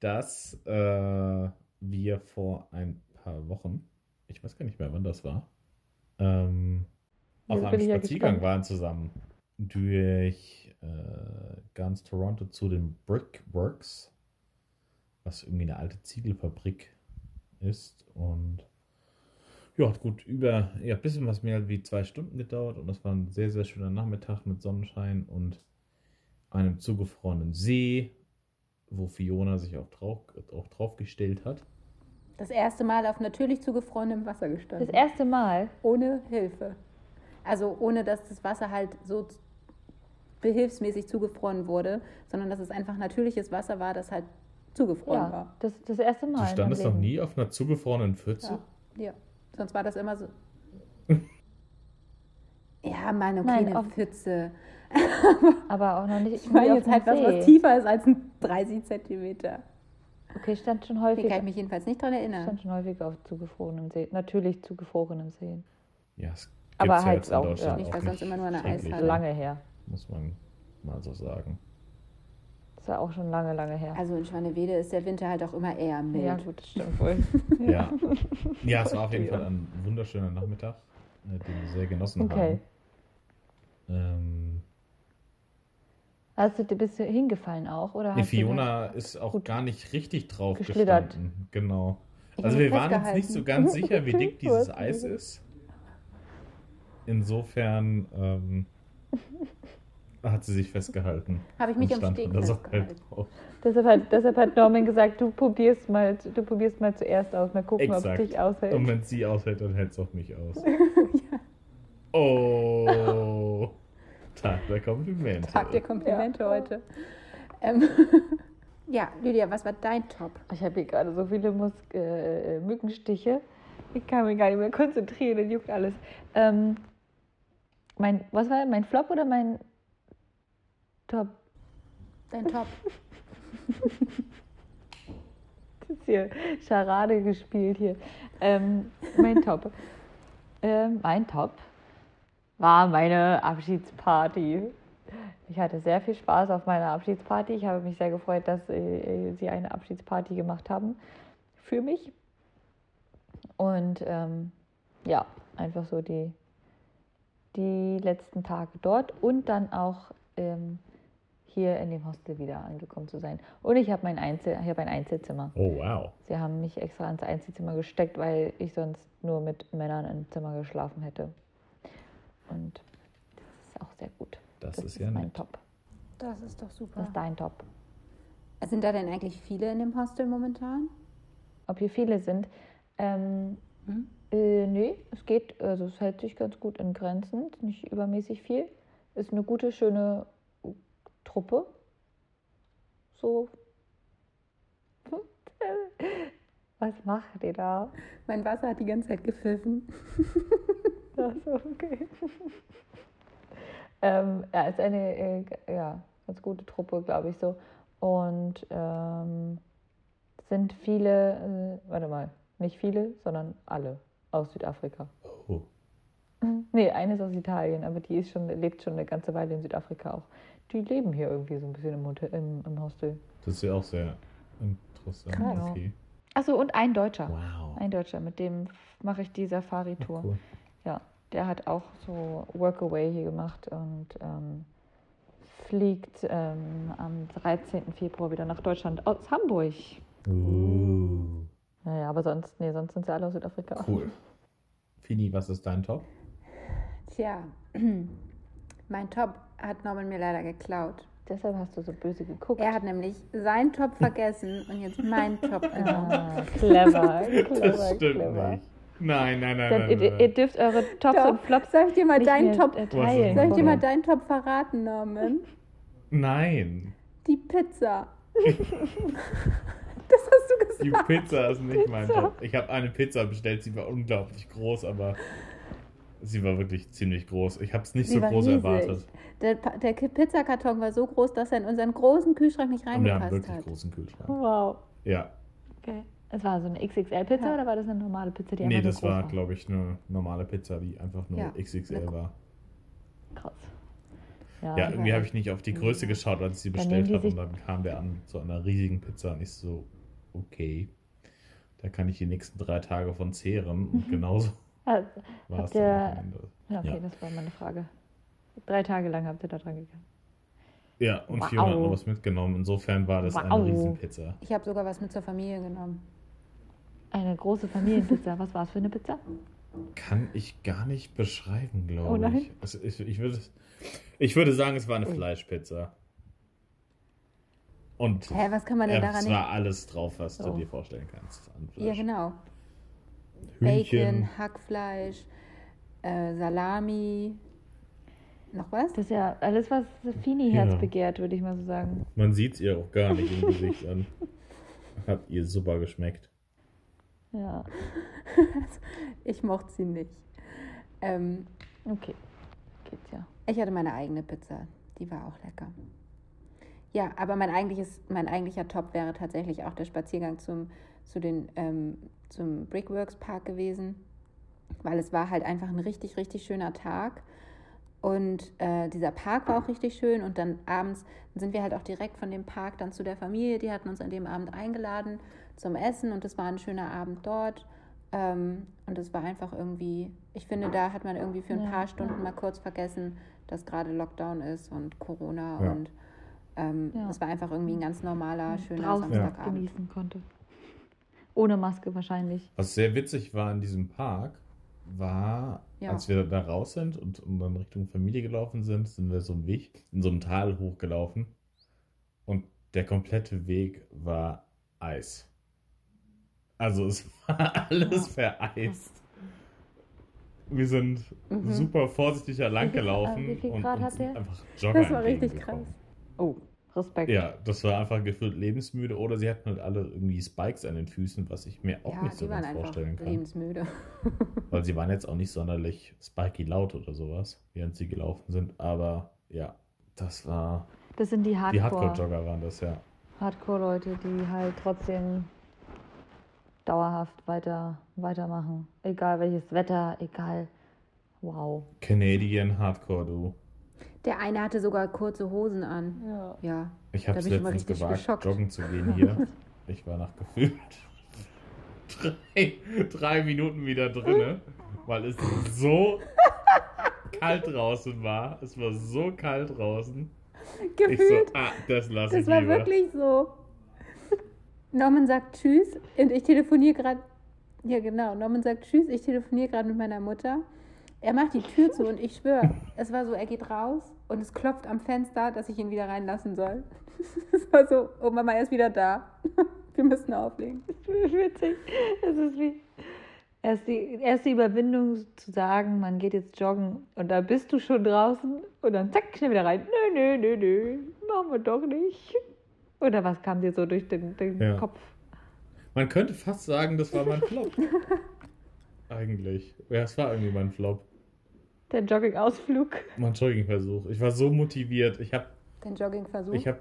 dass wir vor ein paar Wochen, ich weiß gar nicht mehr, wann das war, auf einem Spaziergang waren zusammen durch ganz Toronto zu den Brickworks, was irgendwie eine alte Ziegelfabrik ist. Und ja, gut, ein bisschen was mehr wie 2 Stunden gedauert und das war ein sehr, sehr schöner Nachmittag mit Sonnenschein und einem zugefrorenen See, wo Fiona sich auch draufgestellt hat. Das erste Mal auf natürlich zugefrorenem Wasser gestanden. Das erste Mal? Ohne Hilfe. Also ohne, dass das Wasser halt so behilfsmäßig zugefroren wurde, sondern dass es einfach natürliches Wasser war, das halt zugefroren war. Das erste Mal. Du standest noch nie auf einer zugefrorenen Pfütze? Ja. Sonst war das immer so. Ja, mal eine kleine Pfütze. Aber auch noch nicht. Ich meine jetzt halt was tiefer ist als ein 30 Zentimeter. Okay, stand schon häufig. Kann ich mich jedenfalls nicht dran erinnern. Stand schon häufig auf zugefrorenem See. Natürlich zugefrorenem See. Ja, es gibt ja jetzt in Deutschland auch nicht. Ich weiß sonst immer nur eine Eishalle. Lange her. Muss man mal so sagen. Das war auch schon lange, lange her. Also in Schwanewede ist der Winter halt auch immer eher mild. Ja, gut, das stimmt wohl. Ja, es war auf jeden Fall ein wunderschöner Nachmittag, den wir sehr genossen haben. Bist du hingefallen auch? Oder Fiona ist auch gar nicht richtig drauf gestanden. Genau. Also wir waren uns nicht so ganz sicher, wie dick dieses Eis ist. Insofern hat sie sich festgehalten. Habe ich mich am Steg festgehalten. Deshalb hat Norman gesagt, du probierst mal zuerst aus, mal gucken, ob es dich aushält. Und wenn es sie aushält, dann hält es auch mich aus. Ja. Oh. Tag der Komplimente. Tag der Komplimente heute. Ja, Lydia, was war dein Top? Ich habe hier gerade so viele Mückenstiche. Ich kann mich gar nicht mehr konzentrieren, das juckt alles. Was war mein Flop oder mein Top? Dein Top. Das ist hier Charade gespielt hier. Mein Top. Mein Top war meine Abschiedsparty. Ich hatte sehr viel Spaß auf meiner Abschiedsparty. Ich habe mich sehr gefreut, dass sie eine Abschiedsparty gemacht haben für mich. Und ja, einfach so die letzten Tage dort und dann auch hier in dem Hostel wieder angekommen zu sein. Und ich habe ein Einzelzimmer. Oh, wow. Sie haben mich extra ins Einzelzimmer gesteckt, weil ich sonst nur mit Männern im Zimmer geschlafen hätte. Und das ist auch sehr gut. Das ist ja mein Top. Das ist doch super. Das ist dein Top. Sind da denn eigentlich viele in dem Hostel momentan? Ob hier viele sind? Nee, es geht. Also es hält sich ganz gut in Grenzen. Nicht übermäßig viel. Ist eine gute, schöne Truppe. So. Was macht ihr da? Mein Wasser hat die ganze Zeit gepfiffen. Also, okay. Ist eine ganz gute Truppe, glaube ich so. Und sind viele, nicht viele, sondern alle aus Südafrika. Oh. Nee, eine ist aus Italien, aber die ist schon, lebt schon eine ganze Weile in Südafrika auch. Die leben hier irgendwie so ein bisschen im, im Hostel. Das ist ja auch sehr interessant. Genau. Okay. Achso, und ein Deutscher. Wow. Ein Deutscher, mit dem mache ich die Safari-Tour. Cool. Ja, der hat auch so Workaway hier gemacht und fliegt am 13. Februar wieder nach Deutschland aus Hamburg. Naja, aber sonst, nee, sonst sind sie alle aus Südafrika. Cool. Fini, was ist dein Top? Tja, mein Top hat Norman mir leider geklaut. Deshalb hast du so böse geguckt. Er hat nämlich seinen Top vergessen und jetzt meinen Top genommen. Ah, clever. Das stimmt nicht. Nein. Ihr dürft eure Tops und Flops. Soll ich dir mal deinen Top teilen? Soll ich dir mal deinen Top verraten, Norman? Nein. Die Pizza. Das hast du gesagt. Die Pizza ist nicht mein Top. Ich habe eine Pizza bestellt, sie war unglaublich groß, aber sie war wirklich ziemlich groß. Ich habe es nicht so groß erwartet. Der Pizzakarton war so groß, dass er in unseren großen Kühlschrank nicht reingepasst hat. Und wir haben wirklich großen Kühlschrank. Wow. Ja. Okay. Es war so eine XXL-Pizza oder war das eine normale Pizza, die einfach groß war? Nee, das war, glaube ich, eine normale Pizza, die einfach nur XXL war. Krass. Ja, irgendwie habe ich nicht auf die Größe geschaut, als ich sie bestellt habe. Und dann kam der an zu einer riesigen Pizza und ich so, okay, da kann ich die nächsten 3 Tage von zehren. Und genauso war es dann am Ende. Ja, okay, das war meine Frage. 3 Tage lang habt ihr da dran gegangen. Ja, und 400 noch was mitgenommen. Insofern war das eine Riesenpizza. Ich habe sogar was mit zur Familie genommen. Eine große Familienpizza. Was war es für eine Pizza? Kann ich gar nicht beschreiben, glaube ich. Oh nein. Also ich würde sagen, es war eine Fleischpizza. Und was kann man denn daran nehmen? Es war alles drauf, was du dir vorstellen kannst. An Fleisch. Ja, genau. Hühnchen. Bacon, Hackfleisch, Salami. Noch was? Das ist ja alles, was Fini-Herz begehrt, würde ich mal so sagen. Man sieht es ihr auch gar nicht im Gesicht an. Hat ihr super geschmeckt. Ja. Ich mochte sie nicht. Okay. Geht's ja. Ich hatte meine eigene Pizza. Die war auch lecker. Ja, aber mein eigentlicher Top wäre tatsächlich auch der Spaziergang zum Brickworks Park gewesen. Weil es war halt einfach ein richtig, richtig schöner Tag. Und dieser Park war auch richtig schön. Und dann abends sind wir halt auch direkt von dem Park dann zu der Familie. Die hatten uns an dem Abend eingeladen zum Essen. Und das war ein schöner Abend dort. Und es war einfach irgendwie, ich finde, da hat man irgendwie für ein paar Stunden mal kurz vergessen, dass gerade Lockdown ist und Corona. Ja. Und es war einfach irgendwie ein ganz normaler, schöner Samstagabend. Draußen genießen konnte. Ohne Maske wahrscheinlich. Was sehr witzig war in diesem Park, als wir da raus sind und dann Richtung Familie gelaufen sind, sind wir so einen Weg in so einem Tal hochgelaufen und der komplette Weg war Eis. Also es war alles vereist. Wir sind super vorsichtig lang gelaufen wie viel Grad und sind einfach Jogger. Das war richtig krass. Oh, Respekt. Ja, das war einfach gefühlt lebensmüde oder sie hatten halt alle irgendwie Spikes an den Füßen, was ich mir auch nicht so ganz vorstellen kann. Ja, die waren einfach lebensmüde. Weil sie waren jetzt auch nicht sonderlich spiky laut oder sowas, während sie gelaufen sind, aber ja, das war... Das sind die Hardcore. Die Hardcore-Jogger waren das, ja. Hardcore-Leute, die halt trotzdem dauerhaft weitermachen. Egal welches Wetter, egal. Wow. Canadian Hardcore, du. Der eine hatte sogar kurze Hosen an. Ja. Ich habe es letztens gewagt, joggen zu gehen hier. Ich war nach gefühlt 3 Minuten wieder drinne, weil es so kalt draußen war. Es war so kalt draußen. Gefühlt. Ich so, das lasse ich lieber. Das war wirklich so. Norman sagt Tschüss und ich telefoniere gerade. Ja, genau. Norman sagt Tschüss, ich telefoniere gerade mit meiner Mutter. Er macht die Tür zu und ich schwöre, es war so, er geht raus und es klopft am Fenster, dass ich ihn wieder reinlassen soll. Es war so, oh Mama, er ist wieder da. Wir müssen auflegen. Witzig. Es ist wie erst die Überwindung zu sagen, man geht jetzt joggen und da bist du schon draußen und dann zack, schnell wieder rein. Nö, machen wir doch nicht. Oder was kam dir so durch den Kopf? Man könnte fast sagen, das war mein Flop. Eigentlich. Ja, es war irgendwie mein Flop. Der Jogging-Ausflug. Mein Jogging-Versuch. Ich war so motiviert. Ich habe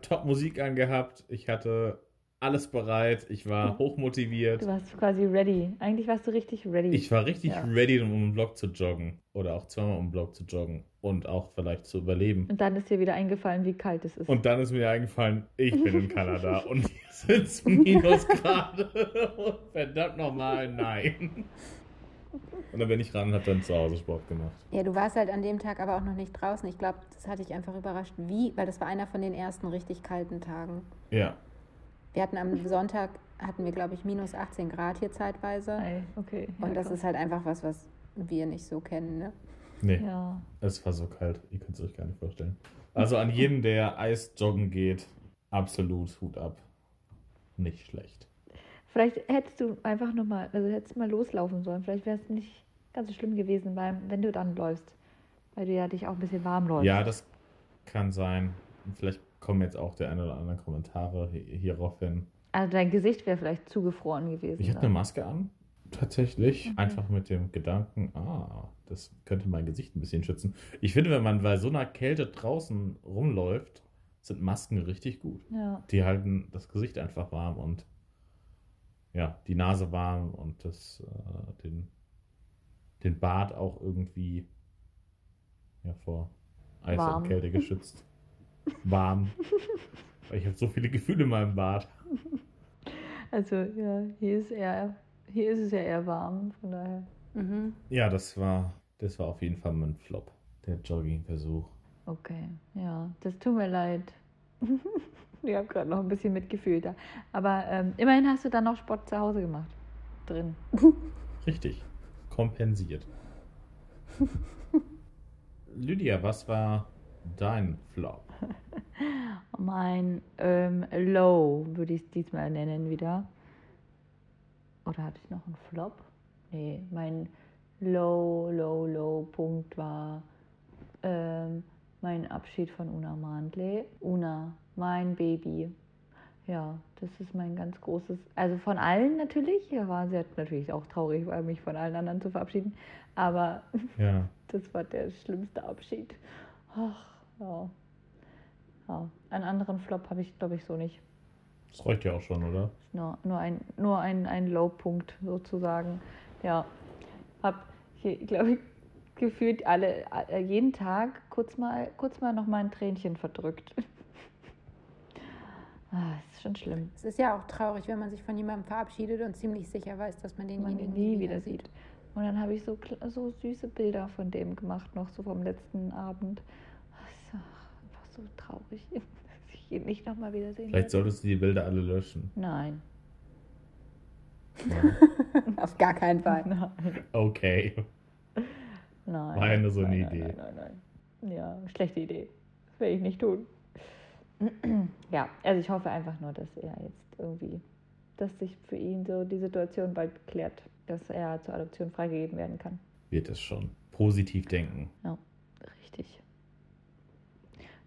Top-Musik angehabt. Ich hatte alles bereit, ich war hochmotiviert. Du warst quasi ready. Eigentlich warst du richtig ready. Ich war richtig ready, um den Block zu joggen. Oder auch zweimal um den Block zu joggen. Und auch vielleicht zu überleben. Und dann ist dir wieder eingefallen, wie kalt es ist. Und dann ist mir eingefallen, ich bin in Kanada und hier sind es Minusgrade. Und verdammt nochmal, nein. Und dann bin ich ran und habe dann zu Hause Sport gemacht. Ja, du warst halt an dem Tag aber auch noch nicht draußen. Ich glaube, das hatte ich einfach überrascht, wie, weil das war einer von den ersten richtig kalten Tagen. Ja. Wir hatten am Sonntag, glaube ich, minus 18 Grad hier zeitweise. Okay. Und das ist halt einfach was wir nicht so kennen, ne? Nee, es war so kalt, ihr könnt es euch gar nicht vorstellen. Also an jeden, der Eisjoggen geht, absolut Hut ab. Nicht schlecht. Vielleicht hättest du einfach nochmal, hättest mal loslaufen sollen. Vielleicht wäre es nicht ganz so schlimm gewesen, wenn du dann läufst. Weil du ja dich auch ein bisschen warm läufst. Ja, das kann sein. Und vielleicht kommen jetzt auch der ein oder andere Kommentare hierauf hin. Also dein Gesicht wäre vielleicht zugefroren gewesen. Ich hatte eine Maske an, tatsächlich. Okay. Einfach mit dem Gedanken, das könnte mein Gesicht ein bisschen schützen. Ich finde, wenn man bei so einer Kälte draußen rumläuft, sind Masken richtig gut. Ja. Die halten das Gesicht einfach warm und die Nase warm und das, den Bart auch irgendwie vor Eis und Kälte geschützt. Warm. Weil ich habe so viele Gefühle in meinem Bart. Also hier ist es ja eher warm, von daher. Mhm. Ja, das war auf jeden Fall mein Flop, der Jogging-Versuch. Okay, das tut mir leid. Ich habe gerade noch ein bisschen mitgefühlt da. Aber immerhin hast du dann noch Sport zu Hause gemacht. Drin. Richtig. Kompensiert. Lydia, was war dein Flop? Mein Low würde ich es diesmal nennen wieder. Oder hatte ich noch einen Flop? Nee, mein Low Punkt war mein Abschied von Una Mandle. Una, mein Baby. Ja, das ist mein ganz großes... Also von allen natürlich. Ja, war sie natürlich auch traurig, mich von allen anderen zu verabschieden. Aber das war der schlimmste Abschied. Einen anderen Flop habe ich, glaube ich, so nicht. Das reicht ja auch schon, oder? Nur ein Low-Punkt sozusagen. Ja, ich glaube, gefühlt jeden Tag kurz mal noch mal ein Tränchen verdrückt. Das ist schon schlimm. Es ist ja auch traurig, wenn man sich von jemandem verabschiedet und ziemlich sicher weiß, dass man denjenigen nie wieder sieht. Und dann habe ich so süße Bilder von dem gemacht, noch so vom letzten Abend. Das ist einfach so traurig, dass ich ihn nicht nochmal wiedersehen werde. Vielleicht solltest du die Bilder alle löschen. Nein. Auf gar keinen Fall. Nein. Okay. Nein. War eine so eine Idee. Nein. Ja, schlechte Idee. Das werde ich nicht tun. Ja, also ich hoffe einfach nur, dass er jetzt irgendwie, dass sich für ihn so die Situation bald klärt, dass er zur Adoption freigegeben werden kann. Wird es schon. Positiv denken. Ja, richtig.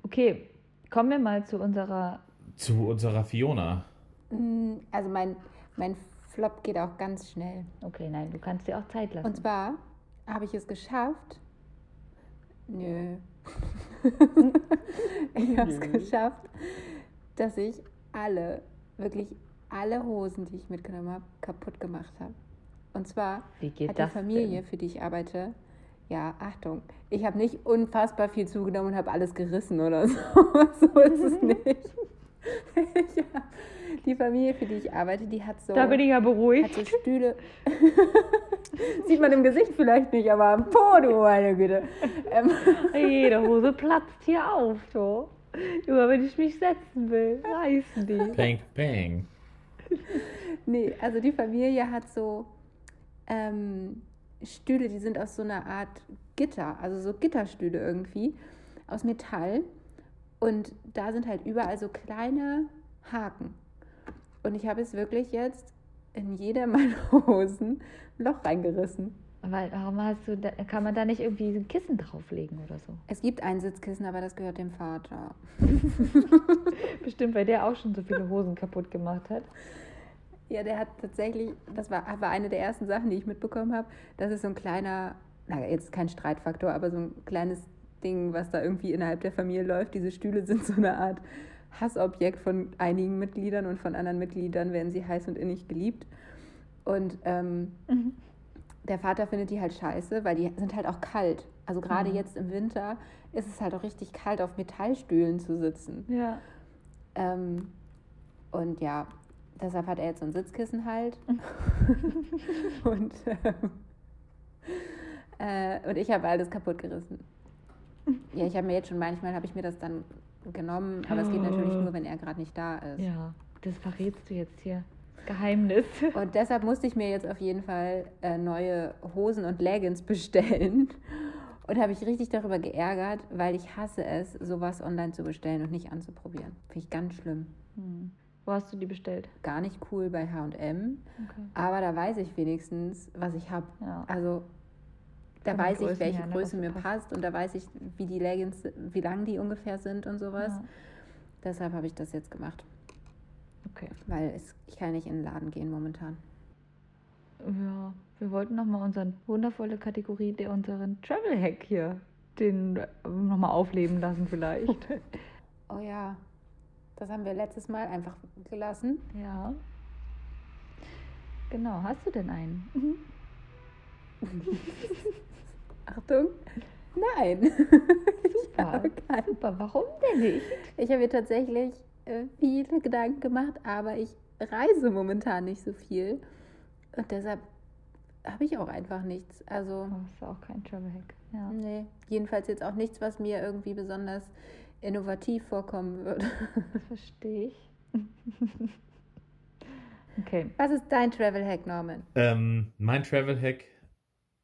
Okay, kommen wir mal zu unserer... Fiona. Also mein Flop geht auch ganz schnell. Okay, nein, du kannst dir auch Zeit lassen. Und zwar habe ich es geschafft... Ich habe es geschafft, dass ich alle Hosen, die ich mitgenommen habe, kaputt gemacht habe. Und zwar hat die Familie, für die ich arbeite, ich habe nicht unfassbar viel zugenommen und habe alles gerissen oder so. So ist es nicht. Die Familie, für die ich arbeite, die hat so... Da bin ich ja beruhigt. Hat so Stühle... Sieht man im Gesicht vielleicht nicht, aber am Po, du meine Güte. Jede Hose platzt hier auf, so. Immer wenn ich mich setzen will, reißen die. Bang, bang. Nee, also die Familie hat so Stühle, die sind aus so einer Art Gitter, also so Gitterstühle irgendwie, aus Metall. Und da sind halt überall so kleine Haken. Und ich habe es wirklich jetzt in jeder meiner Hosen ein Loch reingerissen. Weil, warum kann man da nicht irgendwie ein Kissen drauflegen oder so? Es gibt ein Sitzkissen, aber das gehört dem Vater. Bestimmt, weil der auch schon so viele Hosen kaputt gemacht hat. Ja, der hat tatsächlich, das war eine der ersten Sachen, die ich mitbekommen habe, das ist so ein kleiner, jetzt kein Streitfaktor, aber so ein kleines Ding, was da irgendwie innerhalb der Familie läuft. Diese Stühle sind so eine Art Hassobjekt von einigen Mitgliedern und von anderen Mitgliedern werden sie heiß und innig geliebt. Und der Vater findet die halt scheiße, weil die sind halt auch kalt. Also gerade jetzt im Winter ist es halt auch richtig kalt, auf Metallstühlen zu sitzen. Ja. Und ja, deshalb hat er jetzt so ein Sitzkissen halt. Und ich habe alles kaputtgerissen. Ja, ich habe mir jetzt schon, manchmal habe ich mir das dann genommen, aber es geht natürlich nur, wenn er gerade nicht da ist. Ja, das verrätst du jetzt hier. Geheimnis. Und deshalb musste ich mir jetzt auf jeden Fall neue Hosen und Leggings bestellen. Und habe ich richtig darüber geärgert, weil ich hasse es, sowas online zu bestellen und nicht anzuprobieren. Finde ich ganz schlimm. Hm. Wo hast du die bestellt? Gar nicht cool, bei H&M. Okay. Aber da weiß ich wenigstens, was ich habe. Ja. Also da weiß ich, welche Größe mir passt. Und da weiß ich, wie die Leggings, wie lang die ungefähr sind und sowas. Ja. Deshalb habe ich das jetzt gemacht. Okay. Weil ich kann nicht in den Laden gehen momentan. Ja, wir wollten nochmal unsere wundervolle Kategorie, unseren Travel-Hack hier, den nochmal aufleben lassen vielleicht. Oh ja, das haben wir letztes Mal einfach gelassen. Ja. Genau, hast du denn einen? Achtung. Nein. Super, ja, super. Warum denn nicht? Ich habe mir tatsächlich viele Gedanken gemacht, aber ich reise momentan nicht so viel und deshalb habe ich auch einfach nichts. Also das ist auch kein Travel-Hack. Ja. Nee, jedenfalls jetzt auch nichts, was mir irgendwie besonders innovativ vorkommen würde. Das verstehe ich. Okay. Was ist dein Travel-Hack, Norman? Mein Travel-Hack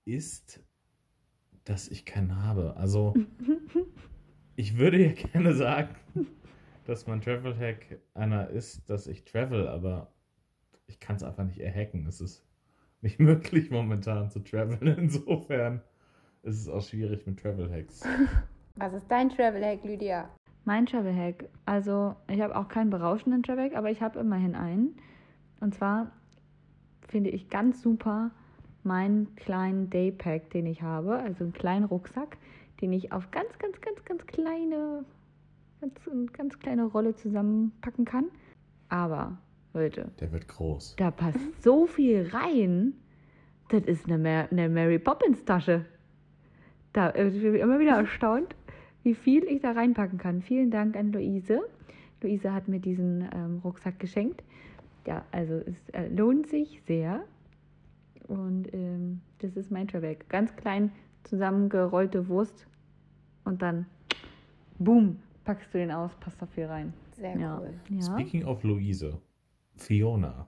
ist, dass ich keinen habe. Also ich würde ja gerne sagen, dass mein Travel-Hack einer ist, dass ich travel, aber ich kann es einfach nicht erhacken. Es ist nicht möglich, momentan zu traveln. Insofern ist es auch schwierig mit Travel-Hacks. Was ist dein Travel-Hack, Lydia? Mein Travel-Hack? Also, ich habe auch keinen berauschenden Travel-Hack, aber ich habe immerhin einen. Und zwar finde ich ganz super meinen kleinen Daypack, den ich habe. Also einen kleinen Rucksack, den ich auf ganz kleine Rolle zusammenpacken kann. Aber, Leute, der wird groß. Da passt so viel rein. Das ist eine Mary Poppins Tasche. Da bin ich immer wieder erstaunt, wie viel ich da reinpacken kann. Vielen Dank an Luise. Luise hat mir diesen Rucksack geschenkt. Ja, also es lohnt sich sehr. Und das ist mein Travel-Hack. Ganz klein zusammengerollte Wurst und dann boom. Packst du den aus, passt da viel rein. Sehr cool. Ja. Speaking of Luise, Fiona.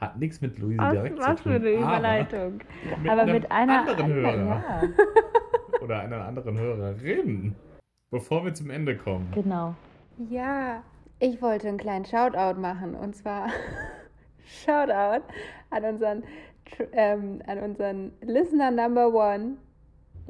Hat nichts mit Luise direkt zu tun. Was für eine Überleitung. Aber mit einer anderen Hörer. Ja. Oder einer anderen Hörerin. Bevor wir zum Ende kommen. Genau. Ja, ich wollte einen kleinen Shoutout machen. Und zwar Shoutout an unseren Listener Number One.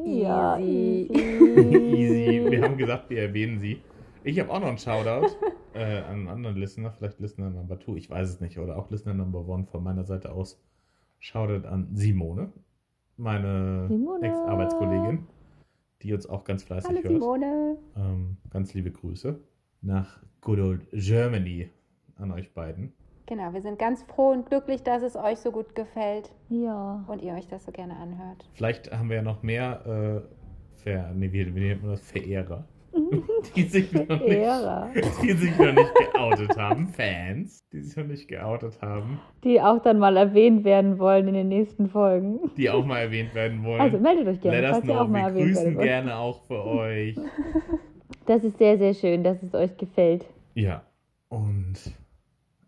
Ja, easy. Wir haben gesagt, wir erwähnen sie. Ich habe auch noch einen Shoutout an einen anderen Listener, vielleicht Listener Number 2, ich weiß es nicht, oder auch Listener Number 1 von meiner Seite aus. Shoutout an Simone, meine Ex-Arbeitskollegin, die uns auch ganz fleißig hört. Simone. Ganz liebe Grüße nach Good Old Germany an euch beiden. Genau, wir sind ganz froh und glücklich, dass es euch so gut gefällt. Ja. Und ihr euch das so gerne anhört. Vielleicht haben wir ja noch mehr Verehrer. Die sich noch nicht geoutet haben. Fans, die sich noch nicht geoutet haben. Die auch dann mal erwähnt werden wollen in den nächsten Folgen. Die auch mal erwähnt werden wollen. Also meldet euch gerne. Let us know. Wir grüßen gerne auch für euch. Das ist sehr, sehr schön, dass es euch gefällt. Ja, und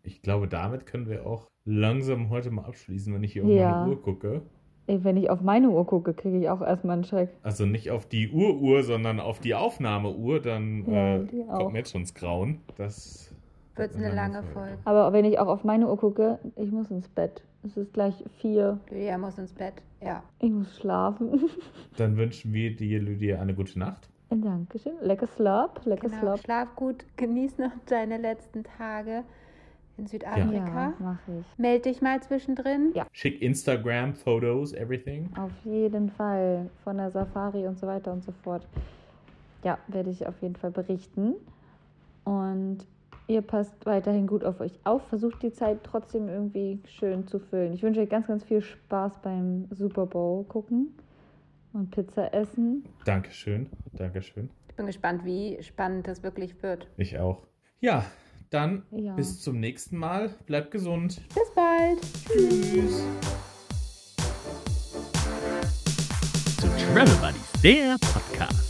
ich glaube, damit können wir auch langsam heute mal abschließen, wenn ich hier auf meine Uhr gucke. Wenn ich auf meine Uhr gucke, kriege ich auch erstmal einen Schreck. Also nicht auf die Uhr, sondern auf die Aufnahmeuhr, dann kommt mir jetzt schon ins Grauen. Das wird eine lange Folge. Aber wenn ich auch auf meine Uhr gucke, ich muss ins Bett. Es ist gleich 4. Lydia muss ins Bett, ja. Ich muss schlafen. Dann wünschen wir dir, Lydia, eine gute Nacht. Dankeschön. Lecker Slap. Schlaf gut, genieß noch deine letzten Tage. In Südafrika. Ja, mach ich. Meld dich mal zwischendrin. Ja. Schick Instagram, Fotos, everything. Auf jeden Fall. Von der Safari und so weiter und so fort. Ja, werde ich auf jeden Fall berichten. Und ihr passt weiterhin gut auf euch auf. Versucht die Zeit trotzdem irgendwie schön zu füllen. Ich wünsche euch ganz, ganz viel Spaß beim Super Bowl gucken und Pizza essen. Dankeschön, Dankeschön. Ich bin gespannt, wie spannend das wirklich wird. Ich auch. Ja, dann bis zum nächsten Mal. Bleibt gesund. Bis bald. Tschüss. Travel Buddies, der Podcast.